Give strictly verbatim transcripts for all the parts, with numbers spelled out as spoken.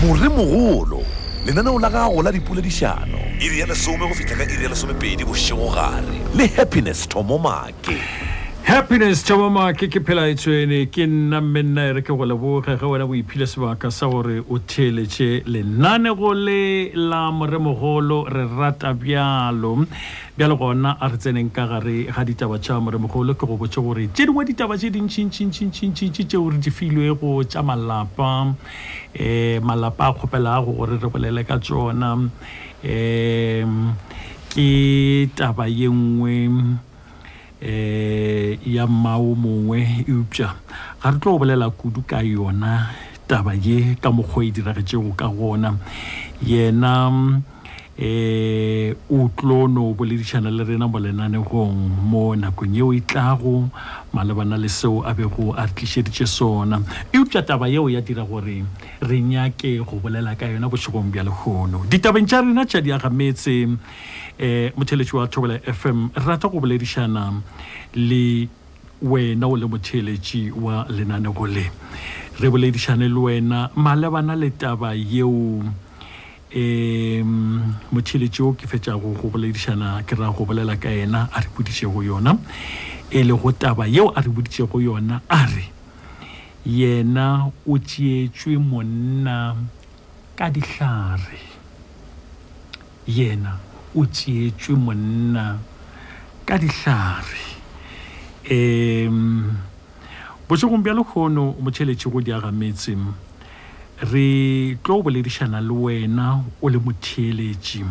Morre mogolo. Lenaneo la gago la dipoledišano. Iri ya lesome go fihla ka iri ya lesomepedi bošego gare. Le Happiness Thomo Maake. Happiness Thomo Maake ke phela etswene ke nna menna ere ke go leboga ge wena bo iphile sebaka sa gore o theletše lenaneo le la morre mogolo re rata bjalo. Bjalo gona a re tseneng ka gare ga ditaba tša morre mogolo ke go botše gore tše dingwe ditaba tše ding tšin tšin tšin tšin tšin tšeo re di filwe go tša malapa eh malapa a kgopela go gore re bolele ka tsona eh ke taba ye nngwe eh ya mao mongwe eupša ga re tlo bolela kudu ka yona taba ye ka mogwe diragetšego ka gona yena eh utlono bo le di channel rena bolenane gong mo nakong yeo itlago malebana le seo a bego a tlišeditše sona eupša taba yeo ya dira gore re nyake go bolela ka yona bošegong bja lehono ditabeng tša rena tša Diagametse eh motheletši wa Thobela F M rata go boledišana le wena o le motheletši wa lenane go le re boledišane le wena malebana le taba yeo eh motheletšo ke fetša go go boledišana ke ra go bolela ka yena a re boditšego yona e le go taba yeo a re boditšego yona a re yena o tšeetšwe monna ka dihlare yena o tšeetšwe monna ka dihlare em bošegong bja lehono motheletšo go Diagametse re tlo boledišana le wena o le motheletši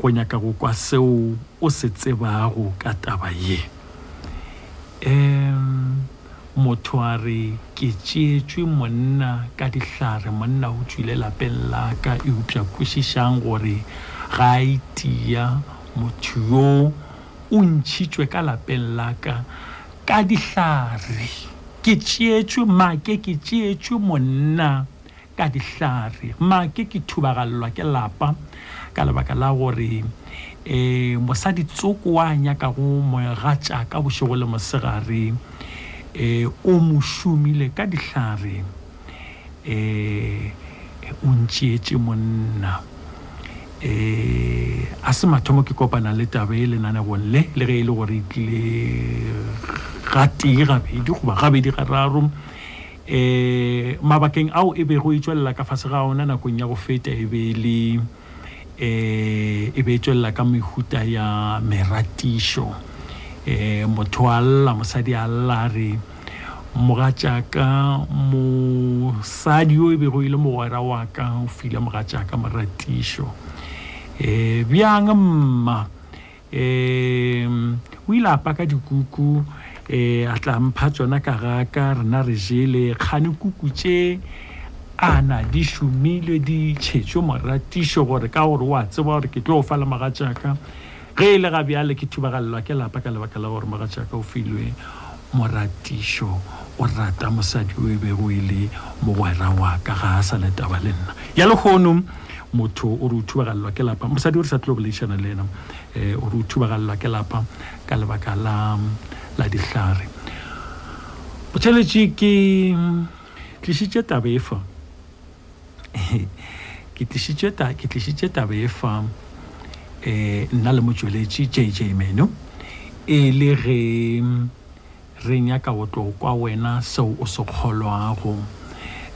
go nyaka go kwa seo o se tsebago ka taba ye em motho a re ke tšeetšwe monna ka dihlare monna o tswile lapeng la ka eupša kwešišang gore ga a itia motho yo o ntšhitšwe ka lapeng la ka ka dihlare ke tšeetšwe Maake ke tšeetšwe monna ka dihlare Maake ke thubagallwa ke lapa ka lebaka la gore eh mosadi tsoko wa nyaka go moegatša ka bošego le mosegare eh o mošumile ka dihlare eh o ntšeetše monna eh a se mathomo ke kopana le taba e lenanegong le le ge e le gore e tlile ga tee gabedi goba gabedi gararo eh mabakeng ao e be go itšwela ka fase ga ona nakong ya go feta e be le eh e be itšwela ka mehuta ya meratišo eh motho a lla mosadi a lla re mogatšaka mosadi yo e be go ile mogwera wa ka o file mogatšaka meratišo eh bjang mma eh o ile apa ka dikuku e atla mpha tsona ka ga ka rena re jele khane kukutse ana di shumile di tshetso moratišo gore ka gore wa tseba gore ke tlo fala magatšaka ge ile ga bjale ke thubagallwa ke lapa ka lebaka la gore magatšaka o filwe moratišo o rata mosadi o be go ile mogwera wa ka ga a sa le taba le nna ya lehono motho o re thubagallwa ke lapa mosadi o re sa tlo boledišana le ena eh o re thubagallwa ke lapa ka lebaka la la dihlare botheletši ke tlišitše taba e fa ke tlišitše taba e fa um nna le motšweletši J J Meno e le ge re nyaka go tlo kwa wena seo o se kgolwago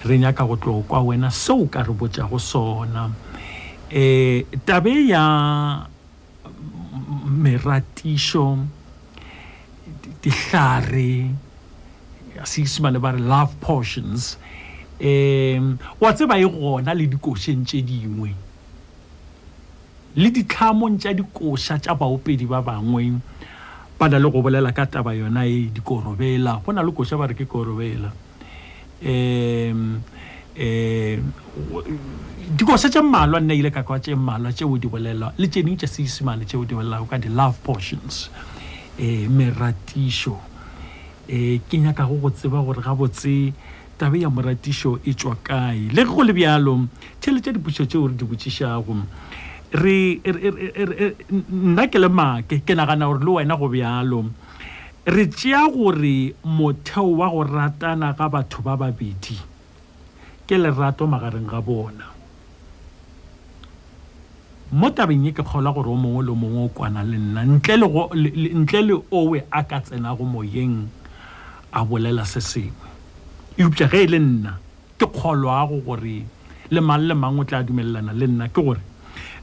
re nyaka go tlo kwa wena seo ka re botšago sona um taba ya meratišo dihlare asismane ba love potions em wa tseba e gona le dikosheng tše dingwe le ditlhamong tša dikosha tša baopedi ba bangwe ba na le go bolela ka taba yona e dikorobela go na le kosha ba re ke korobela em em dikosha tša mmalwa nna ile ka kwa tše mmalwa tšeo di bolela le tše dingwe tša sismane tšeo di bolela ka di love potions eh meratišo eh ke nyaka go go tseba gore ga botse taba ya meratišo e tswa kae le go le bjalo tšhelete dipotšo tšeo re di botšišago re nna ke le Maake ke nagana gore le wena go bjalo re tšea gore motheo wa go ratana ga batho ba babedi ke lerato magareng ga bona mo tabeng e ke kgola gore o mongwe le mongwe o kwana le nna ntle le go ntle le owe a ka tsena go moyeng a bolela se sengwe e upja ge le nna ke kgolwa go gore le mang le mang o tla dumelana le nna ke gore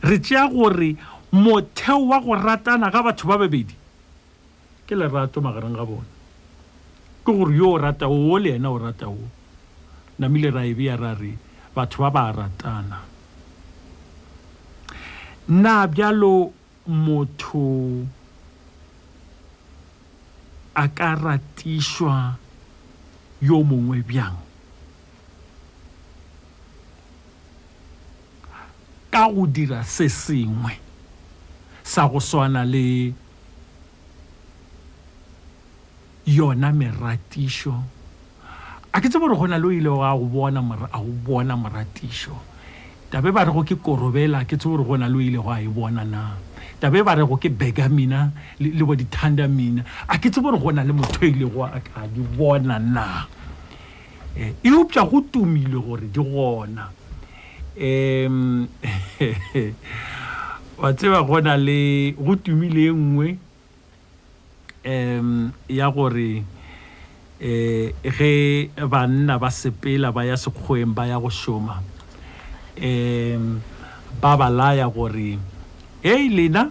re tšea gore motheo wa go ratana ga batho ba bebedi ke le rato magareng ga bona ke gore yo rata o le ena o rata o na mile ra e bia ra re batho ba ba ratana na byalo motho a ka ratishwa yo mongwe byang ka go dira se sengwe sa go swana le yona meratisho a ke tsebore gona lo ile wa go bona mara a go bona meratisho tabe ba re go ke korobela ke tsebore gona lo ile go a e bona na tabe ba re go ke begamina le bo dithandamina a ke tsebore gona le motho ile go a ka di bona na e upja go tumile gore di gona em wa tseba gona le go tumile engwe em ya gore eh ge banna ba sepela ba ya sekgoeng ba ya go shoma em ba ba la ya gore hey lena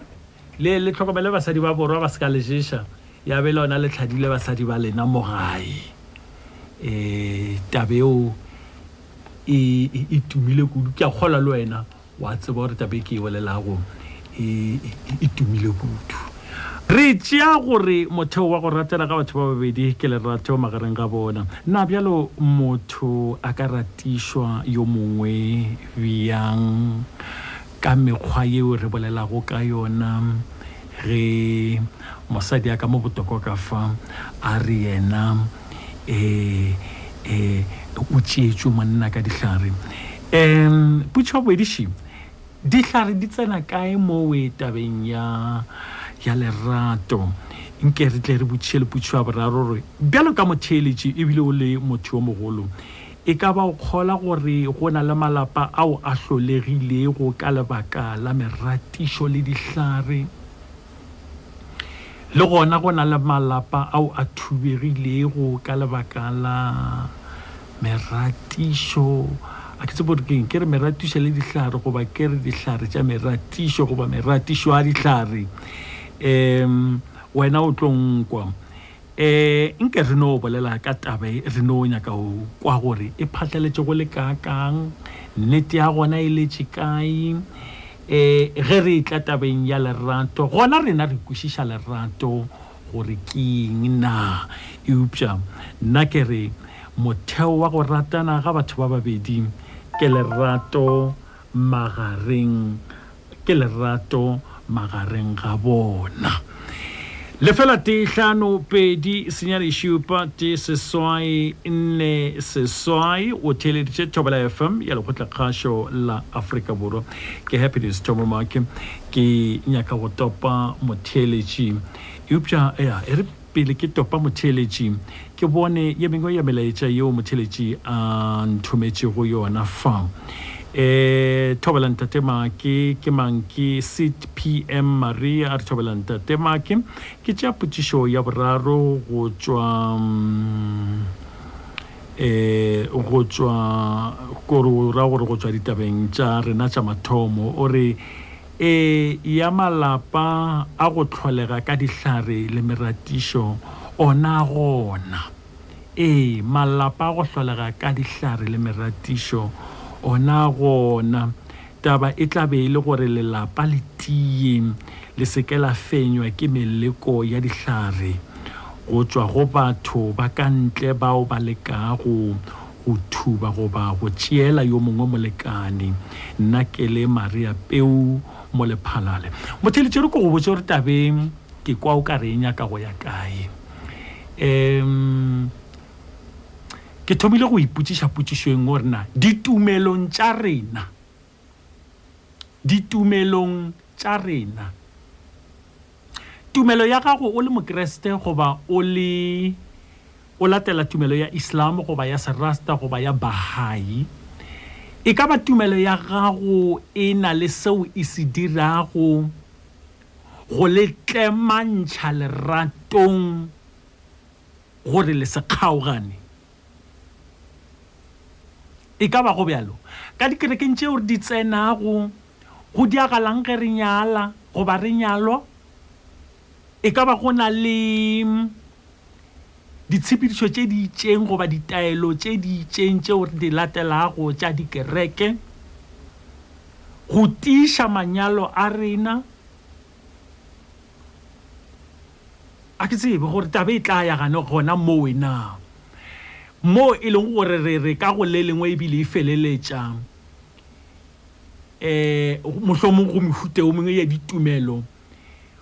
le le tlokomela basadi ba borwa ba ska lejesha ya be lona le tlhadile basadi ba lena mogae eh tabeo e itumile kudu ke a kgola le wena wa tseba gore tabe ke bolela go e itumile kudu re tšea gore motheo wa go ratana ga batho ba babedi ke le rateo magareng ga bona nna bjalo motho a ka ratishwa yo mongwe bjang ka mekgwa yeo re bolelago ka yona ge mosadi a ka mo botoko ka fa a re yena um um o tšeetšwe monna ka dihlare um putšo ya boediši dihlare di tsena kae mo e tabeng ya ya lerato nke re tle re butšhele putšo ya boraro gore bjalo ka motheeletši ebile o le motho yo mogolo e ka ba o kgola gore go na le malapa ao a hlolegilego ka lebaka la meratišo le dihlare le gona go na le malapa ao a thubegilego ka lebaka la meratišo a ke tsebo ke ke re meratišo le dihlare goba ke re dihlare tša meratišo goba meratišo a dihlare em wena o tlong kwa eh nke re no bolela ka tabe re no nya ka o kwa gore e phatlaletse go le ka kang nete ya gona ile tshikae eh ge re tla tabeng ya lerato gona rena re kwishisha lerato gore ke na e upja na ke re motheo wa go ratana ga batho ba babedi ke lerato magareng ke lerato magareng ga bona lefela te hlano pedi senyane shupa te seswai nne seswai o theleditše Thobela F M ya lekgotlakgašo la Afrika Borwa ke Happiness Thomo Make ke nyaka go topa motheeletši eupša ya e re pele ke topa motheeletši ke bone ye mengwe ya melaetša yeo motheeletši a nthometše go yona fa eh Thobela Ntate Make ke manki sit P M Maria ar Thobela Ntate Make ke tša putšo ya boraro go tšwa eh go tšwa koro ra gore go tšwa ditabeng tša rena tša mathomo ore e ya malapa a go tlholega ka dihlare le meratišo ona gona e malapa go tlholega ka dihlare le meratišo ona gona taba e tla be ile gore lelapa le tie le sekela fenywa ke meleko ya dihlare go tswa go batho ba ka ntle bao ba lekago go thuba goba go tšeela yo mongwe molekane nna ke le Maria Peu mo lephalale motheeletše re ko go botse gore tabeng ke kwa o ka re nyaka go ya kae um ke thomile go iputšiša putšišoeng gore na ditumelong tša rena ditumelong tša rena tumelo ya gago o le mokreste goba o le o latela tumelo ya Islam goba ya Sarasta goba ya Bahai e ka ba tumelo ya gago e na le seo e se dirago go le tlemantšha leratong gore le se kgaogane. E ka ba go bjalo ka dikerekeng tšeo re di tsenago go diagalang ge re nyala goba re nyalwa, e ka ba go na le ditshepedišo tše di itšeng goba ditaelo tše di itšeng tšeo re di latelago tša dikereke go tiša manyalo a rena. A ke tsebe gore taba e tla ya gana gona mo wena mo e leng gore re re ka go le lengwe e bile e feleletša um mohlomong go mefute o mongwe ya ditumelo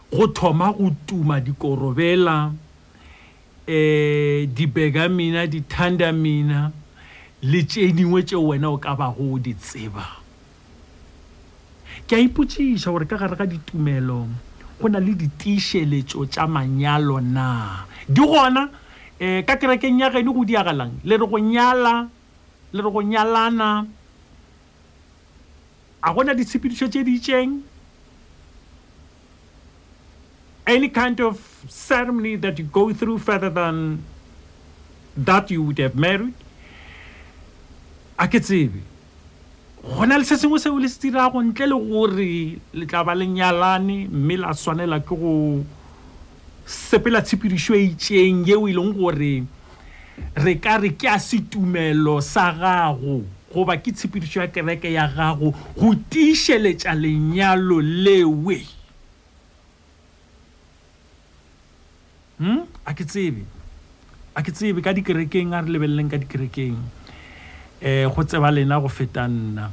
go thoma go tuma dikorobela, eh di begamina, di thandamina le tše dingwe tše wena o ka ba go di tseba. Ke a ipotšiša gore ka gare ga ditumelo go na le ditišeletšo tša manyalo na di gona. Eh ka kerekeng ya geno go diagalang le re go nyala le re go nyalana, a gona ditshepedišo tše di itšeng? Any kind of ceremony that you go through further than that you would have married, a ke tsebe gona le se sengwe seo le se dirago ntle le gore le tla ba lenyalane mme la tshwanela ke go sepela tshepedišo e itšeng yeo e leng gore re ka re ke a setumelo sa gago goba ke tshepedišo ya kereke ya gago go tišeletša lenyalo lewe. Hmm? A ke tsebe a ke tsebe ka dikerekeng a re lebeleleng ka dikerekeng eh go tseba lena go feta nna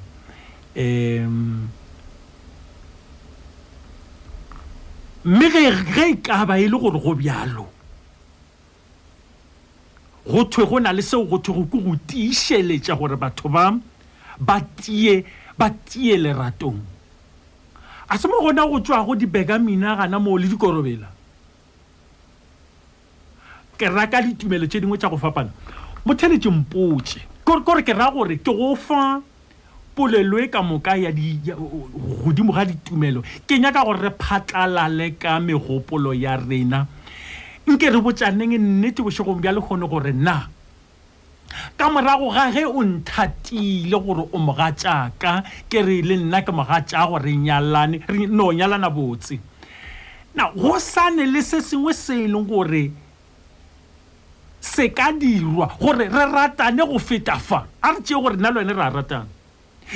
um mme ge e ka ba e le gore go bjalo go thwe go na le seo go thwe ke go tiišeletša gore batho ba ba tie ba tie leratong, a se mo gona go tswa go dibegamina gana mo le dikorobela ke raka ditumelo tše dingwe tša go fapana. Motheletše mpotše kore ke ra gore ke go fa polelo e ka moka ya godimo ga ditumelo, ke nyaka gore re phatlalale ka megopolo ya rena nke re botsaneng nnete bošegong bja lekgono gore na ka morago ga ge o nthatile gore o mogatšaka ke re le nna ke mogatša gore nyalane no nyalana botse na go sane le se sengwe se e leng gore se ka dirwa gore re ratane go feta fa. A re tšee gore nna le wena re a ratana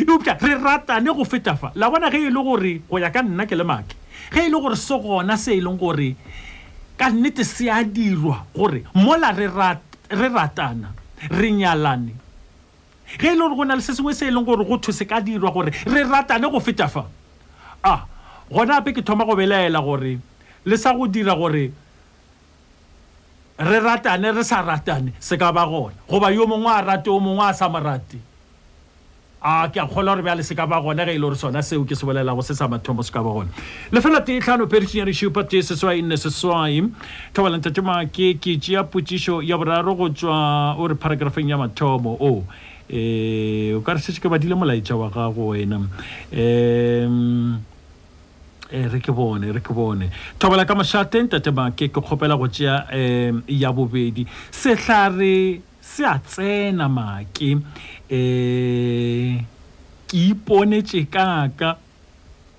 eupša re ratane go feta fa la bona ge e le gore go ya ka nna ke le maake ge e le gore se gona se e leng gore ka nnete se a dirwa gore mola re ratana re nyalane, ge e le gore go na le se sengwe se e leng gore go thwe se ka dirwa gore re ratane go feta fa, a gona ape ke thoma go belaela gore le sa go dira gore re ratane re sa ratane se ka ba gona goba yo mongwe a rate o mongwe a sa mo rate. A ke a kgolwa gore bjale se ka ba gona ge e le gore sona seo ke se bolelago se sa mathomo se ka ba gona. Lefela tee tlhano perešenyane šupa tee seswai nne seswai thobala ntatemake ke tšea potšišo ya boraro go tswa o re paragrafeng ya mathomo o um o ka re setse ke badile molaetša wa gago wena um re ke bone re ke bone thobela ka mašateng tatemake ke kgopela go tšea um ya bobedi sehlare se a tsena make um ke iponetse kaka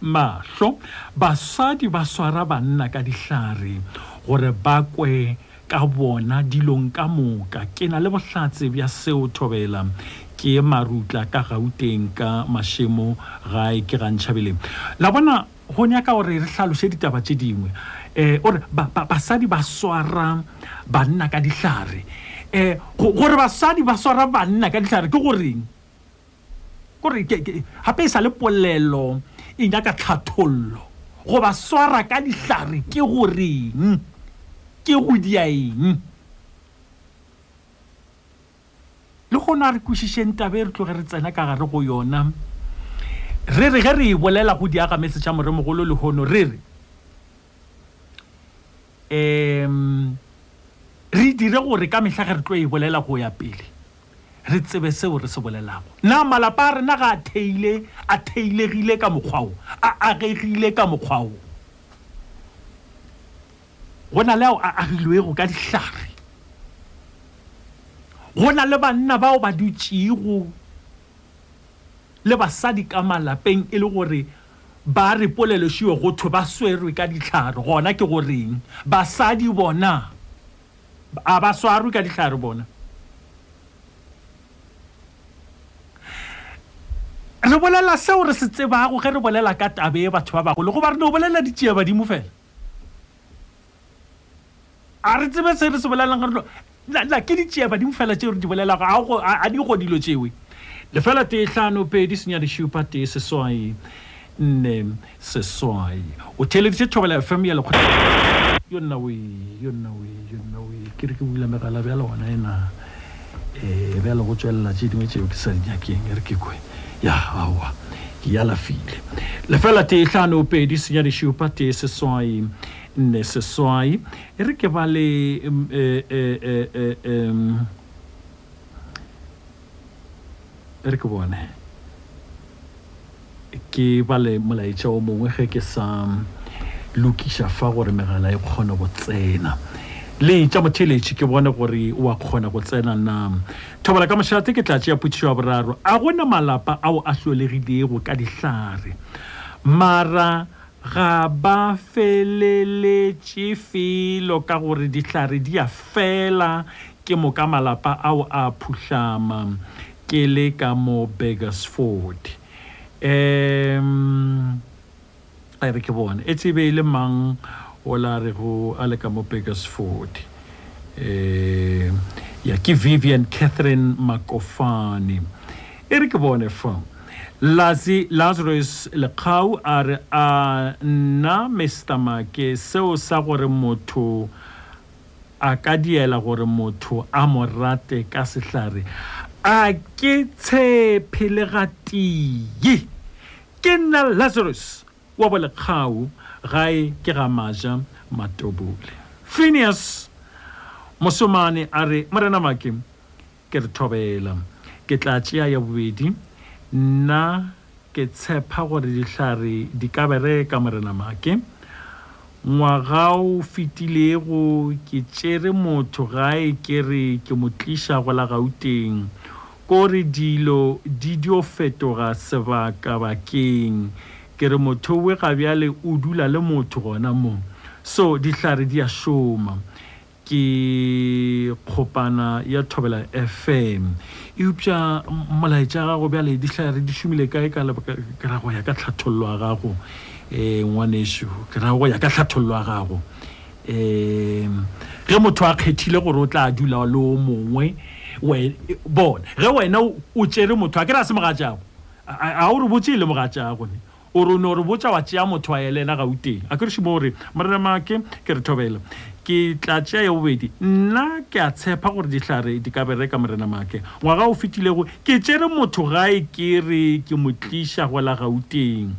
mahlo basadi ba swara banna ka dihlare gore ba kwe ka bona dilong ka moka. Ke na le bohlatse bja seo thobela ke marutla ka Gauteng ka mashemo gae ke ga Ntšhabeleng la bona go nyaka gore re hlalose ditaba tše dingwe um ore basadi ba swara banna ka dihlare um gore basadi ba swara banna ka dihlare ke goreng kore gape e sa le polelo e nyaka tlhathollo go ba swara ka dihlare ke goreng ke go dia eng le gona re kwešišeng taba e re tloge re tsena ka gare go yona re re ge re e bolela go Diagametse tša Moremogolo lehono re re um re dire gore ka mehla ge re tlo e bolela go ya pele re tsebe seo re se bolelago na malapa re na ga theile a theilegile ka mokgwao a agegile ka mokgwao gona leo a agilwego ka dihlare gona le banna bao ba dutšego le basadi ka malapeng e le gore ba re poleloshiwe go tho ba swerwe ka dihlare gona ke goreng basadi bona a ba swarwe ka dihlare bona re bolela seo re se tsebago ge re bolela ka tabe batho ba bagolo go ba re no bolela ditšea badimo fela a re tsebe se re se bolelang gore la ke ditšea badimo fela tšeo re di bolelago a di godilo tšewe lefela tee tlhano pedi senyadi šupa tee seswai nne seswai o theleditše Thobela F M ya lekgotla yonna we yonna we yonna we ke re ke bula megala bjala ona ena um bjala go tswelela tše dingwe tšeo ke sa dinyakeng e re ke kwe ya awa ke ya la file lefela tee tlhano pedi senyadi šupa tee seswai nne seswai e re ke ba le um e re ke bone ke ba le molaetša o mongwe ge ke sa lokiša fa gore megala e kgone go tsena le tša motheletši ke bone gore o a kgona go tsena na Thobela ka mošate ke tla tšea putšišo ya boraro a gona malapa ao a hlolegilego ka dihlare mara ga ba feleletše felo ka gore dihlare di a fela ke moka malapa ao a phuhlama ke le ka mo Burgersford Um, I re ke bone e tsebe le mang o la re go a le ka mo Burgersford um ya ke Vivian Catherine Makofani e re ke bone fa Lazi Lazarus Lekau a re a nna mestama ke seo sa gore motho a ka diela gore motho a mo rate ka sehlare a ke tshepe le gatiye ke nna Lazarus wa bolekgao gae ke ga maja matobole Phineas Mosomane a re morena make ke re Thobela ke tla tšea ya bobedi nna ke tshepa gore dihlare di ka bereka morena make ngwaga o fitilego ke tšere motho gae ke re ke mo tliša go la Gauteng gore dilo di dio fetoga sebaka bakeng ke re motho we ga bjale o dula le motho gona mo so dihlare di a šoma ke kgopana ya Thobela F M e upša molaetša gago bjale dihlare di šomile kae ka rago ya ka tlhathollo a gago eh ngwaneso ke ra go ya ka hlathollo a gago eh ge motho a kgethile gore o tla dula le o mongwe we bona ge wena o tšere motho a ke ra se mogatšago a o re botse le mogatšago ne o re no re botsa wa tšea motho a elena Gauteng a ke re šimo gore maremake ke re Thobela ke tla tšea ya bobedi nna ke a tshepa gore dihlare di ka bereka morenamake ngwaga o fetilego ke tšere motho gae ke re ke mo tliša go la Gauteng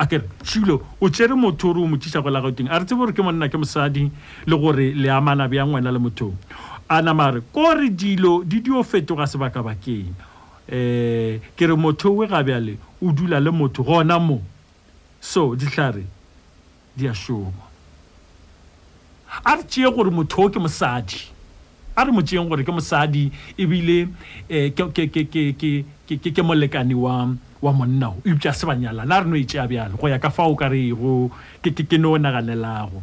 akere tšilo o tšere motho re o motšisa go la Gauteng a re tsebe gore ke monna ke mosadi le gore le amana bjang ngwena le motho a namare kore dilo di dio fetoga sebaka bakeng um ke re motho we ga bjale o dula le motho gona mo so dihlare di a šoma a re tšee gore motho o ke mosadi a re mo tšeeng gore ke mosadi ebile um ke molekane wa wa monna o upša se banyala la re no e tšea bjalo go ya ka fao ka rego ke no o naganelago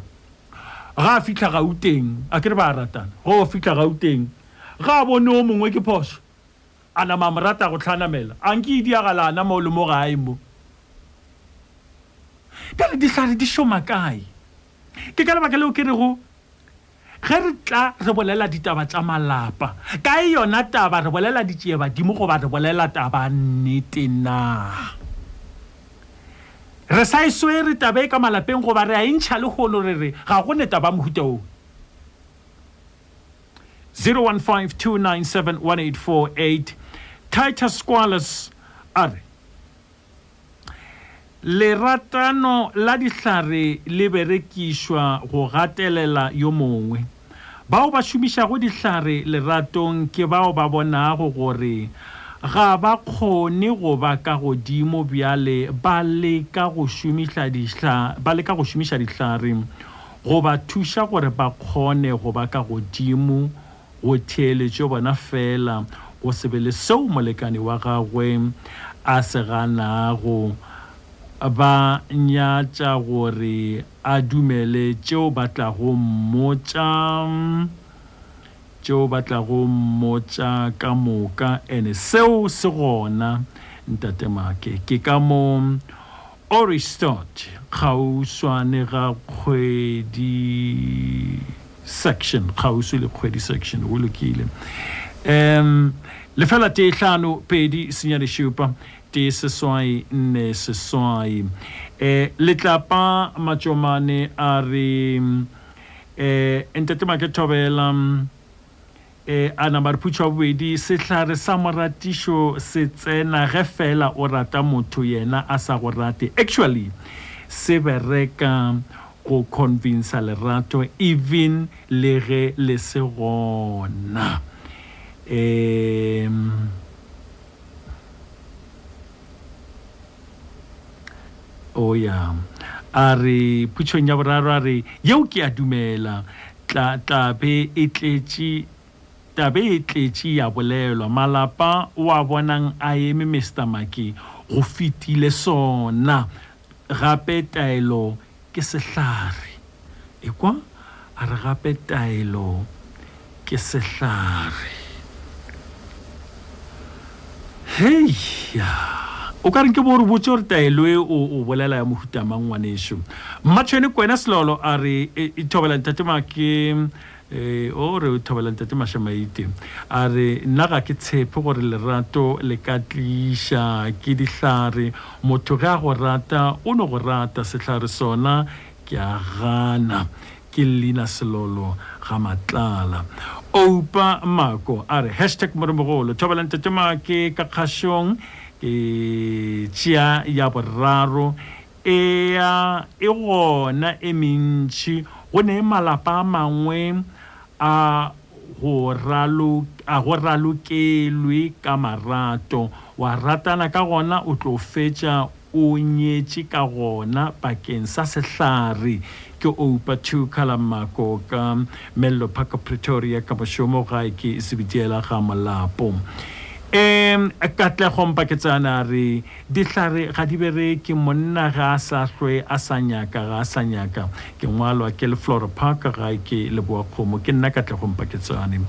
ga a fitlha Gauteng a ke re ba ratana go fitlha Gauteng ga a bone o mongwe ke phoso a nama a mo rata go tlhanamela a nke e diagala a nama o le mo gae mo bjale dihlare di šoma kae ke ka lebaka leo ke rego ge re tla re bolela ditaba tša malapa ka e yona taba re bolela ditšea badimo goba re bolela taba nnete na re sa e swere taba e ka malapeng goba re a e ntšha lekgono re re ga gone taba mohuta oo zero one five two nine seven one eight four eight Titus Squalus a re leratano la dihlare le berekišwa go gatelela yo mongwe bao ba šomišago dihlare leratong ke bao ba bonago gore ga ba kgone go ba ka godimo bjale ba leka go šomiša dihlare ba leka go šomiša dihlare go ba thuša gore ba kgone go ba ka godimo go theeletšwe bona fela go se be le seo molekani wa gagwe a se ganago ba nyatša gore a dumele tšeo ba tlago mmotša tšeo ba tlago mmotša ka moka ene seo se gona ntate Make ke ka mo Oristot ga o swane ga kgwedi section ga o swane le kgwedi section o lokile em lefela te hlano pedi senyane shupa te seswai ne seswai eh letlapa machomane ari eh ntate Make Thobela eh ana marputswa bobedi sehlare sa moratisho se tsena ge fela o rata motho yena a sa go rate actually se bereka go convince lerato even le ge le se gona Um, oh yeah ari puchong ya boraro ari yeo ke a dumela tla tla be etletsi tla be etletsi ya bolelwa malapa wa bonang a eme Mister Make go fitile sona gape taelo ke sehlare ekwa are gape taelo ke sehlare hey ya o ka re ke bo re botse re taelo e o bolela ya mohutama ngwanesho mmatshweni kwena slolo are e Thobela ntate Make eh o re Thobela ntate Mashamaite are nna ga ke tshepe gore lerato le ka tlisha ke dihlare motho ga go rata o no go rata sehlare sona ke a gana ke lena slolo ga matlala Opa Mako are hashtag mormogolo Thobela ntate Make ka khashong e tsia ya boraro e a e gona e mintši go ne malapa a mangwe a go ralo a go ralokelwe ka marato wa ratana ka gona o tlo fetša o nyetši ka gona pakeng sa sehlare ke opa two kalamako ka Mello Park Pretoria ka bashomo ga ke sebitela ga malapo em ka tle go mpaketsana re dihlare ga di bereke monna ga a sa hlwe a sa nyaka ga a sa nyaka ke ngwalwa ke le Flora Park ga ke le boa khomo ke nna ka tle go mpaketsana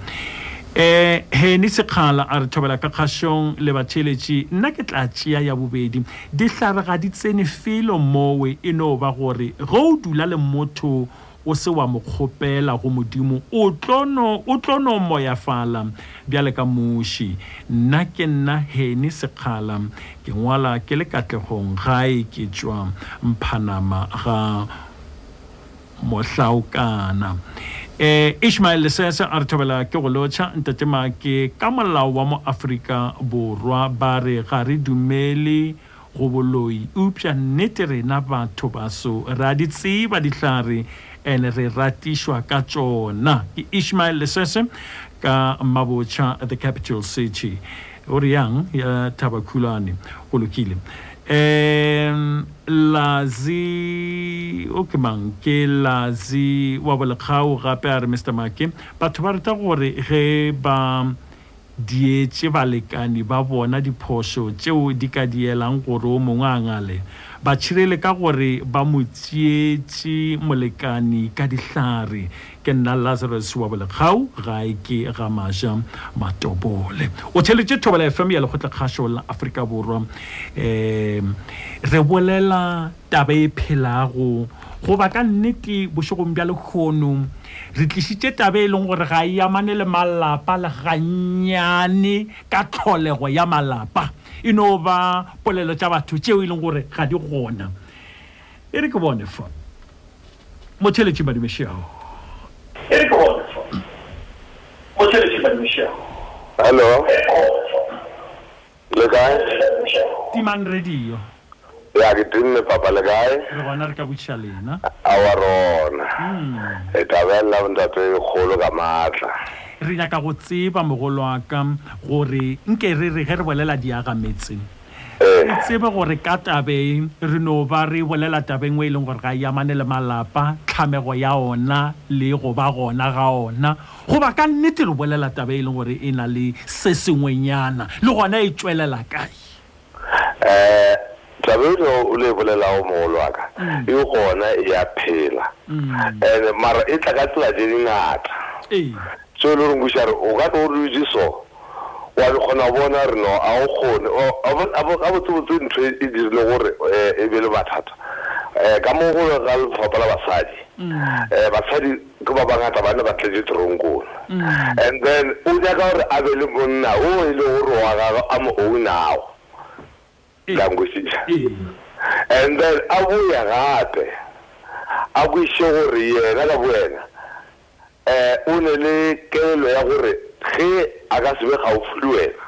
eh he ni se khala a re Thobela ka khashong le batheletši nna ke tla tšea ya bobedi di hlare ga di tsene felo mowe e no ba gore go dula le motho o se wa mokgopela go modimo o tlono o tlono moya fala bjale ka mushi nna ke nna he ni se khala ke ngwala ke le katlegong ga e ke tšwa mphanama ga mohlaukana eh Ishmael Lesesa a re Thobela ke go lotšha ntate Make ka molao wa mo Afrika borwa ba re ga re dumele go boloi upša nnete rena batho baso ra di tseba dihlare ene re ratišwa ka tšona ke Ishmael Lesesa ka Mabotja the capital city Oriang ya Tabakulani go lokile em lazi o ke mang ke lazi wa bolkhau gape a re Mister Make batho ba rata gore ge ba dietse balekani ba bona diphoso tseo di ka dielang gore o mongwe a ngale ba tshirele ka gore ba motsietse molekani ka dihlare ke nna Lazarus wa bolkhau ga ke ga masha matobole o tshele Thobela F M ya le khotla khasho la Africa borwa em re bolela taba e phelago go ba ka nnete boshegong bja lekgono re tlisitse taba e leng gore ga e amane le malapa le gannyane ka tlholego ya malapa e no ba polelo tša batho tšeo e leng gore ga di gona e re ke bone fa motheletši badumešeago e re ke bone fa motheletši badumešeago hallo le kae timang radio ya ke dinne papa le kae re bona re ka botsa lena awarona e tabela ntate e kholo ka matla re ya ka go tseba mogolo wa ka gore nke re re ge re bolela Diagametse re tseba gore ka tabeng re no ba re bolela tabeng we leng gore ga ya manele malapa tlhamego ya ona le go ba gona ga ona go ba ka nnete re bolela tabeng leng gore ena le sesengwenyana le gona e tswelela kae eh Tabulo le bolela o molwaka e gona ya phela and mara e tla ka tsela di ngata eh so lo rungusha re o ga to rujiso wa le gona bona re no a o gone abo abo tsotswe ntwe e dirile gore e be le bathata eh ka mo go ga le fapala basadi eh basadi go ba bangata ba le ba tletse trongolo and then o ja ka gore a be le bonna o ile o roa ga a mo o nawo and then abuya gape akwisho gore yena la buena eh o ne le kelo ya gore ge a ka sebe gaofulu wena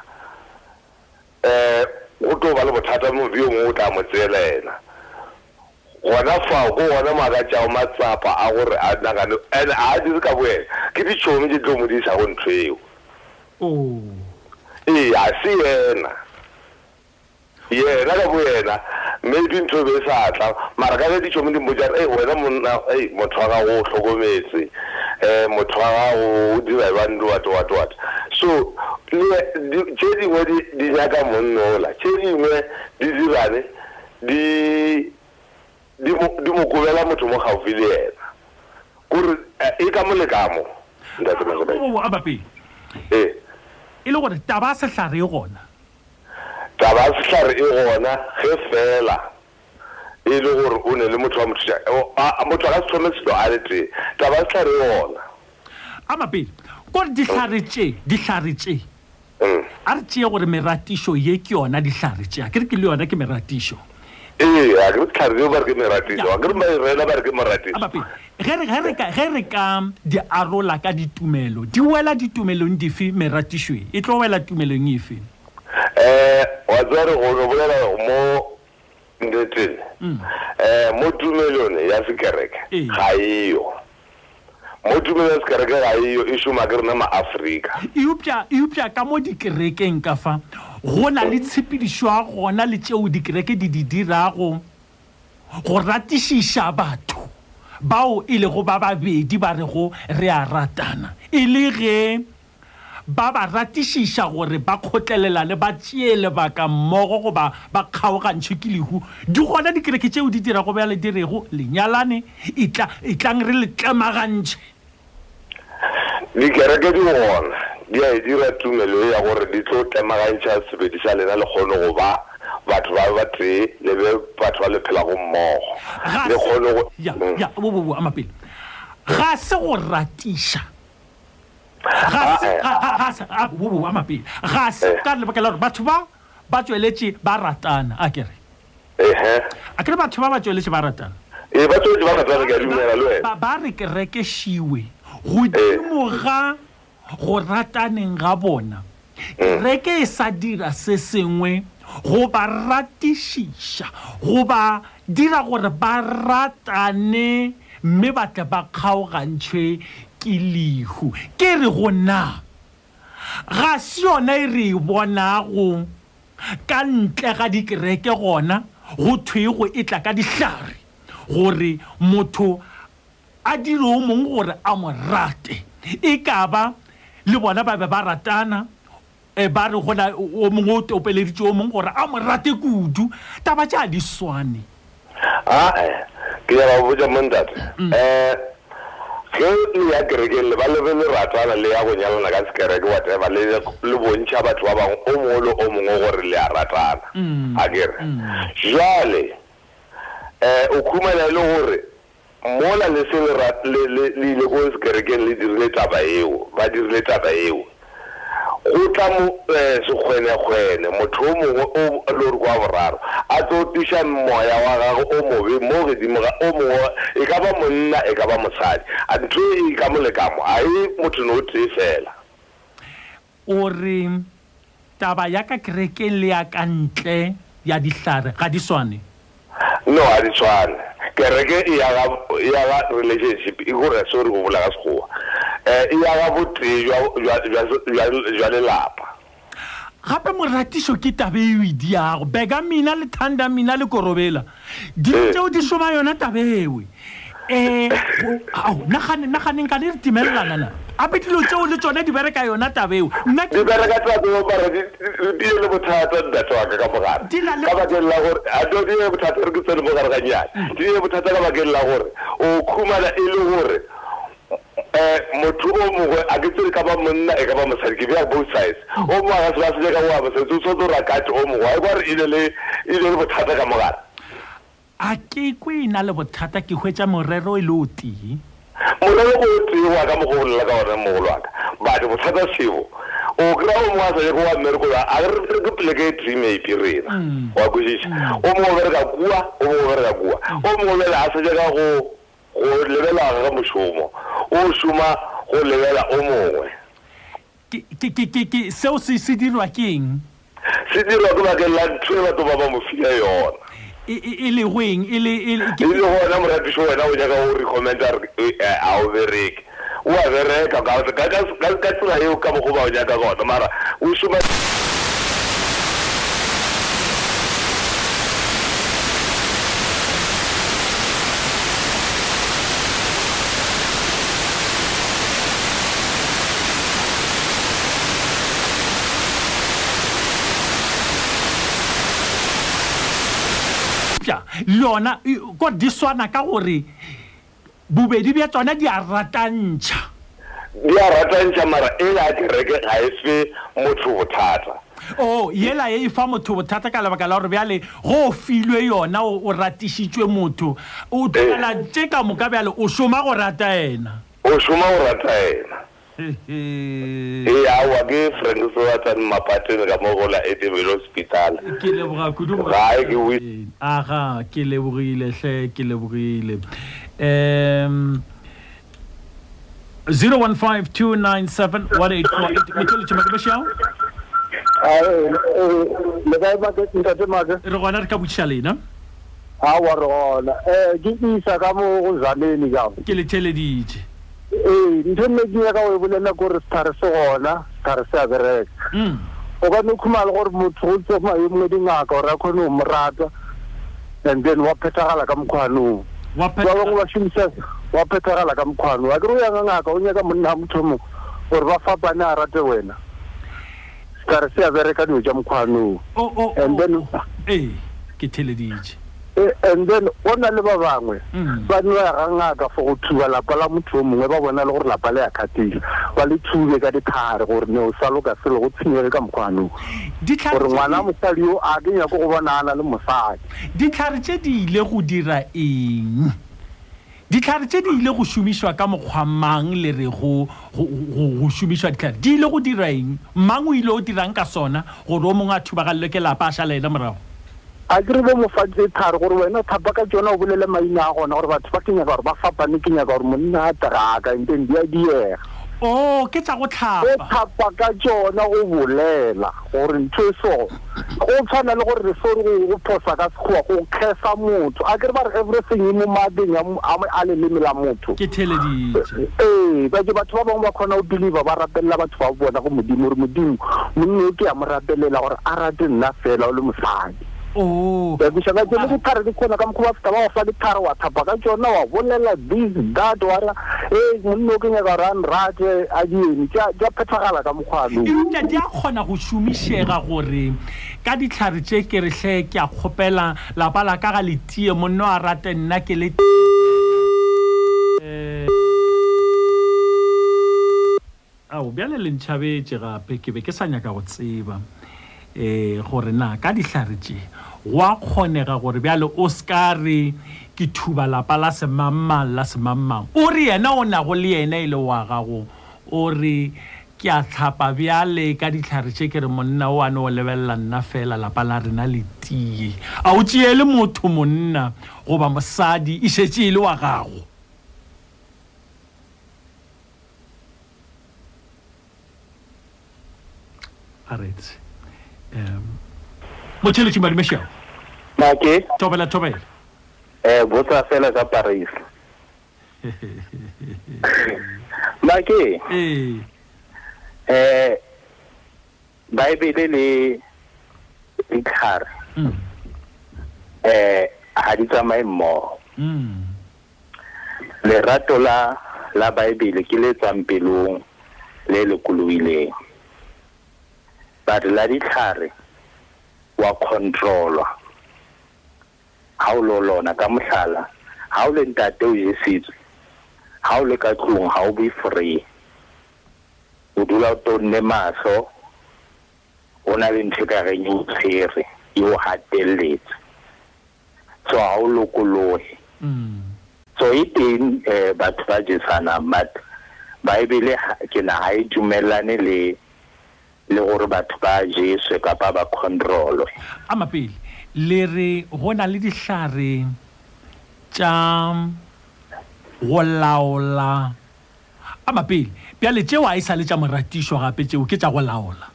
eh go to ba le botlhata mo bio mo ta motselena gona fa go gona magatsa matsapa a gore a nagane ene a di ka buena ke dichomi di tlo modisa go ntleo o eh a si yena yeah la buena maybe into be satla mara ka di tshomile mojana eh wena monna eh motho ga go hlokometse eh motho ga o di ba bandu wa twa twa so jedi we di nyaka monno la jedi we di dirane di di mo kobela motho mo gaofile yena gore e ka molekamo ntate ba ba o abapi eh ile go taba se hlare gona Tabasar Iona, Hesela, Ilor Unelimutum, Motorastomus, duality, Tabasar Iona. Amabi, what disarriche, disarriche? Archie or Meratisho, Yekio, and Adisarriche, I can kill you and I can Meratisho. Eh, I could carry over Meratisho, I could my relevant Meratisho. Herica, Hericam, the Arolaca di Tumelo, Duella di Tumelon defi Meratishu, it roella Tumelonifi. Eh wa tsere go bolela mo ndeteng eh mo tumelone ya sekereke ga iyo mo tumelone sekereke ga iyo e shuma ke rena ma Africa iupya iupya ka mo dikerekeng ka fa gona le tshipidishwa gona le tseo dikereke di di dirago go ratishisha batho bao ile go ba babedi ba re go re a ratana ile ge Baba ratishisha gore ba khotlelela le ba tsiele ba ka mmogo go ba ba khaogantse ke lehu di gona dikereke tseo di dira go ba le dirego lenyalane itla itlang re le tlamagantse dikereke di gona di a dira tumelo ya gore di tlo tlamagantse a sebedisa lena le gone go ba batho ba ba tse le be batho ba le phela go mmogo le gone go ya ya bo bo bo amapile ga se go ratisha Rasa, ah, woo, I'm a bee. Rasa, Carnival, Batuba, Batuelechi, Baratan, Akere. I can't about Tuamajolich Baratan. If I told you about the Barik Rekeshiwi, who do Mora Horatan in Rabona. Reke Sadira Sesingwe, Hobaratishisha, Hoba Dira or Baratane, Mebatabakau Ranche. Kilihu ke re gona ga siona iri bona go ka ntle ga dikereke gona go thwe go etla ka dihlare gore motho a dire o mong gore a morate e ka ba le bona ba ba ratana e ba re gona o mong o topeleditse o mong gore a morate kudu taba tja di swane a ke ya bo ja mandate eh ke ya kereke le ba le le ratwana le ya go nyalana ka sekereke whatever le le bontsha batho ba bang o molo o mongwe gore le a ratana akere jale eh o khumela le gore mola le se le le le le go sekereke le dirile taba eo ba dirile taba eo go tla mo se khwene khwene motho o mongwe o le re kwa boraro a tlo tisha moya wa gago o mobe mo re dimo ga o mo e ka ba monna e ka ba mosadi a ntwe e ka molekamo a e motho no tsefela o re taba ya ka kereke le ya kantle ya dihlare ga di swane No, I just want. Kereke iyaga iyaga relationship igura sori kubulaga sikuwa. Iyaga buti jwa jwa jwa jwa lelapa. Hapa moratisho kitabewi diago bega mina le tanda mina le korobela. Dicho dishoma yona tabewi. Eh, au nakane nakane ngani timelana na na. Abitilo tso le tsone di bereka yona tabewi. Di bereka tsa go ba re di le bothata ndatwa ka bogara. Ka ba tella gore a do di bothata re go tsena bogara ga nya. Di bothata ka ba kella gore o khumala ile gore eh motho o mo a ke tsere ka ba monna e ka ba mosadi ke ya both sides. O mo a se se ka wa ba se tso tso ra ka tso o mo wa gore ile le ile le bothata ka mogara. A ke kwe na le bothata ke hwetsa morero e loti morero o tiwa ka mogolla ka hore mogolwana ba di bothata sibo o kra o mwa sa go wa mergo a re go pleke dream e pirena wa go jisa o mo gore ka kuwa o mo gore ka kuwa o mo le la se ka go go lebela ga moshomo o shuma go lebela o mongwe ke ke ke ke se o se se dirwa keng se dirwa go ba ke la tshweba to ba ba mo fika yona ele wing ele ele ke le hona mo rapisho wena o jaaka o recommenda a o bereke o a bereka ka ka ka ka tsura eo ka go ba o jaaka gona mara o shuma Lona go diswana ka gore bobedi bya tsona di a ratantsa di a ratantsa mara ela a direke ga efe motho bothata oh yela e fa motho bothata ka lebaka la gore bjale go filwe yona o ratishitswe motho o tlala tseka mo ka bjale o shoma go rata yena o shoma go rata yena e a wa ke friend so a tsana mapateng ka mogola e tebe hospital ke le boga kudu ga ke wi aha ke le bogile hle ke le bogile em zero one five two nine seven one eight four me tlo tshema ke bashao a le ga ba ke ntate maga re gona re ka botsalena ha wa rona eh ke isa ka mo go zaleni ka ke le theleditse e ntone ke ya ka o bolela gore tsare se gona tsare se a bereka mm o ka no khumala gore motho o tsoma yo mo dingaka o ra khone o morata and then wa petagala ka mkhwano wa petagala wa shimisa wa petagala ka mkhwano wa kere o ya ngaka o nya ka monna mothomo gore ba fapana a rate wena tsare se a bereka di o ja mkhwano and then eh ke theleditse and then ona le ba bangwe ba nwa ga ngaka fo go thuba lapa la motho mongwe ba bona le gore lapa le ya khatile ba le thube ka dikhare gore ne o saloka selo go tshinyele ka mkhwano gore mwana mosadi o a ke ya go bona ana le mosadi dikhare tse di ile go dira eng dikhare tse di ile go shumishwa ka mokgwamang le re go go shumishwa dikhare di ile go dira eng mang o ile o dirang ka sona gore o mongwe a thuba ga leke lapa a shala ena morao a gre bo mo fatse thare gore wena thapa ka tsona o bolele maina a gona gore batho ba kenya gore ba fapane kenya gore monna a taraka nteng dia diega oh ke tsa go tlhapa o thapa ka tsona go bolela gore ntse so go tsana le gore re so re go phosa ka sekgoa go khesa motho a gre ba re everything mo mading a le lemela motho ke theleditse eh ba ke batho ba bang ba khona o believe ba rapella batho ba bona go modimo re modimo monna ke a mo rapelela gore a rate nna fela o le mosadi oh ba ke tsaka ke dikhare di khona ka mkhwa feta ba fa dikhare wa thapa ka tsona wa bolela this that wala eh monna ke nya ga ran rate a dieng ja ja phetagala ka mkhwalo e di a khona go shumishega gore ka ditlhare tse ke re hle ke a khopela la pala ka ga letie monna a rate nna ke le eh a o bjale le nchabetse gape ke be ke sa nyaka go tseba eh gore na ka dihlare tje wa khonega gore bjale o skare ke thuba lapa la semamma la semamma o re yena o na go le yena ile wa gago o re ke a tlhapa bjale ka dihlare tje ke re monna o ano o lebella nna fela lapa la rena le tie a o tjele motho monna go ba mosadi e shetse ile wa gago aretse Um, Mochele Chimari Michel. Okay. Tobela Tobela. eh botsa fela ka Paris. Maki eh eh Bible le ikhar mm eh ha di tsamae mmo mm le rato la la Bible ke le tsampelong le le kuluile but la di khare wa control how lo lona ka mohlala how le ntate o yesitse how le ka tlong how be free o dula to ne maso ona le nthika re nyu tsere yo hateletse so how lo kolohe mm so it in eh but bajesana mat Bible ke na ha idumelane le le gore batho ba Jesu ka ba ba control amapeli le re hona le dihlare tsa go laola amapeli pele tjeo a isa le tsa moratisho gape tjeo ke tsa go laola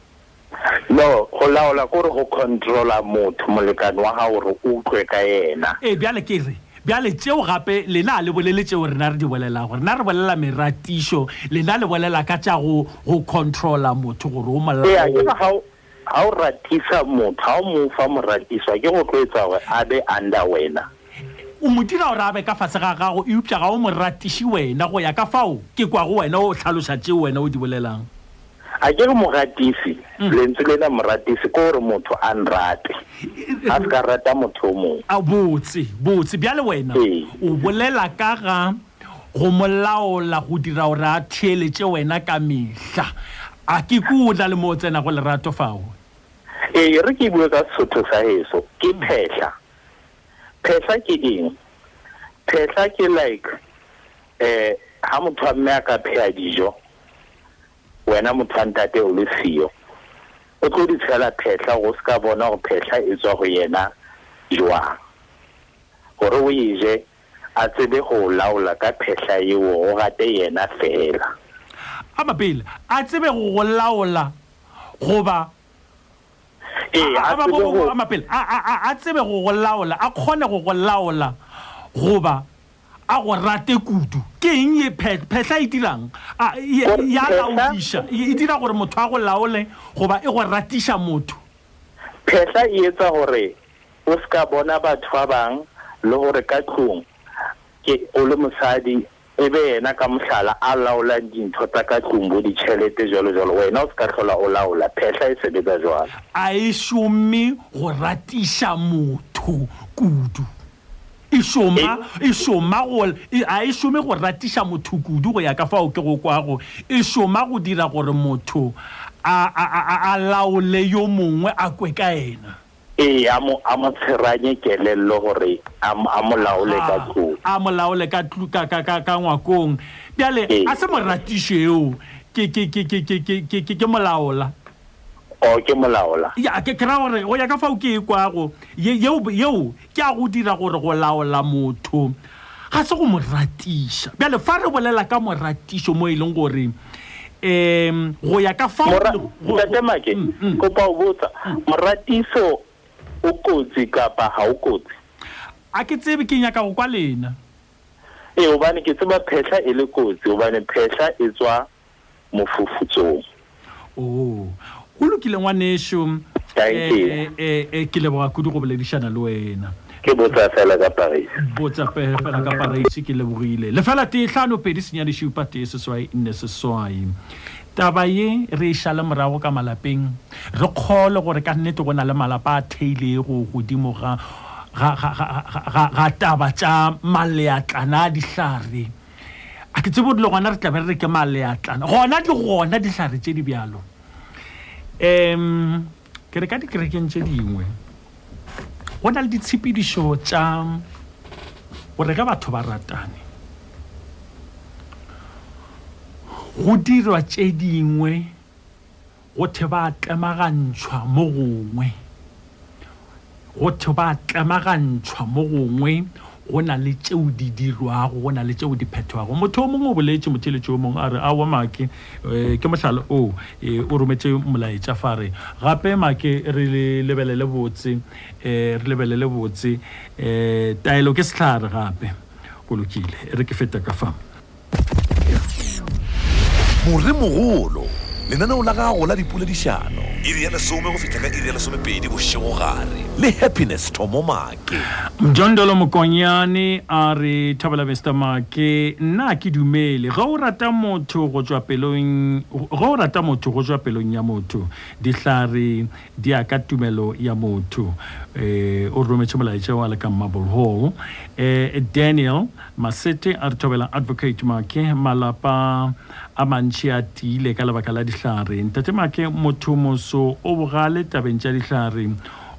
no go laola gore go controla motho molekane wa ga gore o tlwe ka yena e bjale ke re bjale tjeo gape le na le boleletse gore na re di bolela gore na re bolela meratisho le na le bolela ka tsa go go controla motho gore o molao ha o ratisa motho ha o mo fa moratiswa ke go tloetsa gore a be under wena o modira o rabe ka fatse ga gago e uptsa ga o moratishi wena go ya ka fao ke kwa go wena o tlhalosa tse wena o di bolelang a ke mo ratisi lentse le na moratisi ko re motho a nrate a ska rata motho mo a botse botse bjale wena o bolela ka ga go molaola go dira o ra theletse wena ka mehla a ke kula le motsena go le rato fao e re ke bua ka sotho sa eso ke phehla phehla ke ding phehla ke like eh ha motho a mme a ka pheha dijo wena motho a ntate o le siyo o tlo di tshela phehla go ska bona go phehla e tswa go yena jwang gore o ije a tsebe go laola ka phehla eo go gate yena fela amapeli a tsebe go laola goba eh a ba go amapeli a a a tsebe go laola a khone go laola goba a go rate kudu ke eng e phehla itirang a ya laolisha e dira gore motho a go laole goba e go ratisha motho phehla e etsa gore o ska bona batho ba bang le gore ka tlong ke o le mosadi ebe na ka mhlala ala ola dintho tsa ka tlumbo di chelete jalo jalo wena o ska hlola ola ola phehla e sebetsa jalo a e shume go ratisha motho kudu e shoma e shoma go a e shume go ratisha motho kudu go ya ka fao ke go kwa go e shoma go dira gore motho a a a laole yo mongwe a kwe ka yena e amo amo tseranye ke le lo gore amo amo laole ka tlo amo laole ka tlo ka ka ka ngwakong pele a se moratishe eo ke ke ke ke ke ke ke ke molaola o ke molaola ya ke kra gore o ya ka fa o ke kwa go ye yo yo ke a go dira gore go laola motho ga se go moratisha pele fa re bolela ka moratisho mo ileng gore em go ya ka fa go tsema ke go pa botsa moratiso o kotsi ka ba ha o kotsi a ke tsebe ke nya ka go kwa lena e o bane ke tseba phehla e le kotsi o bane phehla e tswa mofufutsong o o lokile ngwanesho e e e ke le boga kudu go boledishana le wena ke botsa fela ka Paris botsa fela ka Paris ke le bogile le fela te hlano pedi senya le shipa te se swai ne se swai tabaye re shala morago ka malapeng re kholo gore ka nnete go na le malapa a theile go godimo ga ga taba tsa maleatlana dihlare a ke tsebo dilogwana re tlabe re ke maleatlana gona di gona dihlare tse di bjalo em ke re ka di kerekeng tse dingwe go na le ditshipidisho tsa gore ga batho ba ratane go dirwa tse dingwe go theba tlemagantshwa mo gongwe go theba tlemagantshwa mo gongwe ona le tšeo di dirwa go bona le tšeo di phethwago motho o mongwe o boletse motheletše o mongwe are a wa make ke mohlalo o o rometse molaetša fare gape make re lebelele botse re lebelele botse taelo ke sehlare gape go lokile re ke feta ka fa morre mogolo lenaneo la gago la dipoledišano iri ya lesome go fitla ka iri ya lesomepedi bošegogare le Happiness Thomo Make mjondolo mokonyane a re thabela Mister Make nna ke dumele ga o rata motho go tswa pelong ga o rata motho go tswa pelong ya motho dihlare di aka tumelo ya motho eh o rometse molaetša wa le ka Marble Hall eh Daniel Masete a re thabela Advocate Make malapa a mantši a tiile ka lebaka la dihlare ntate Make motho moso o bogale tabeng tša dihlare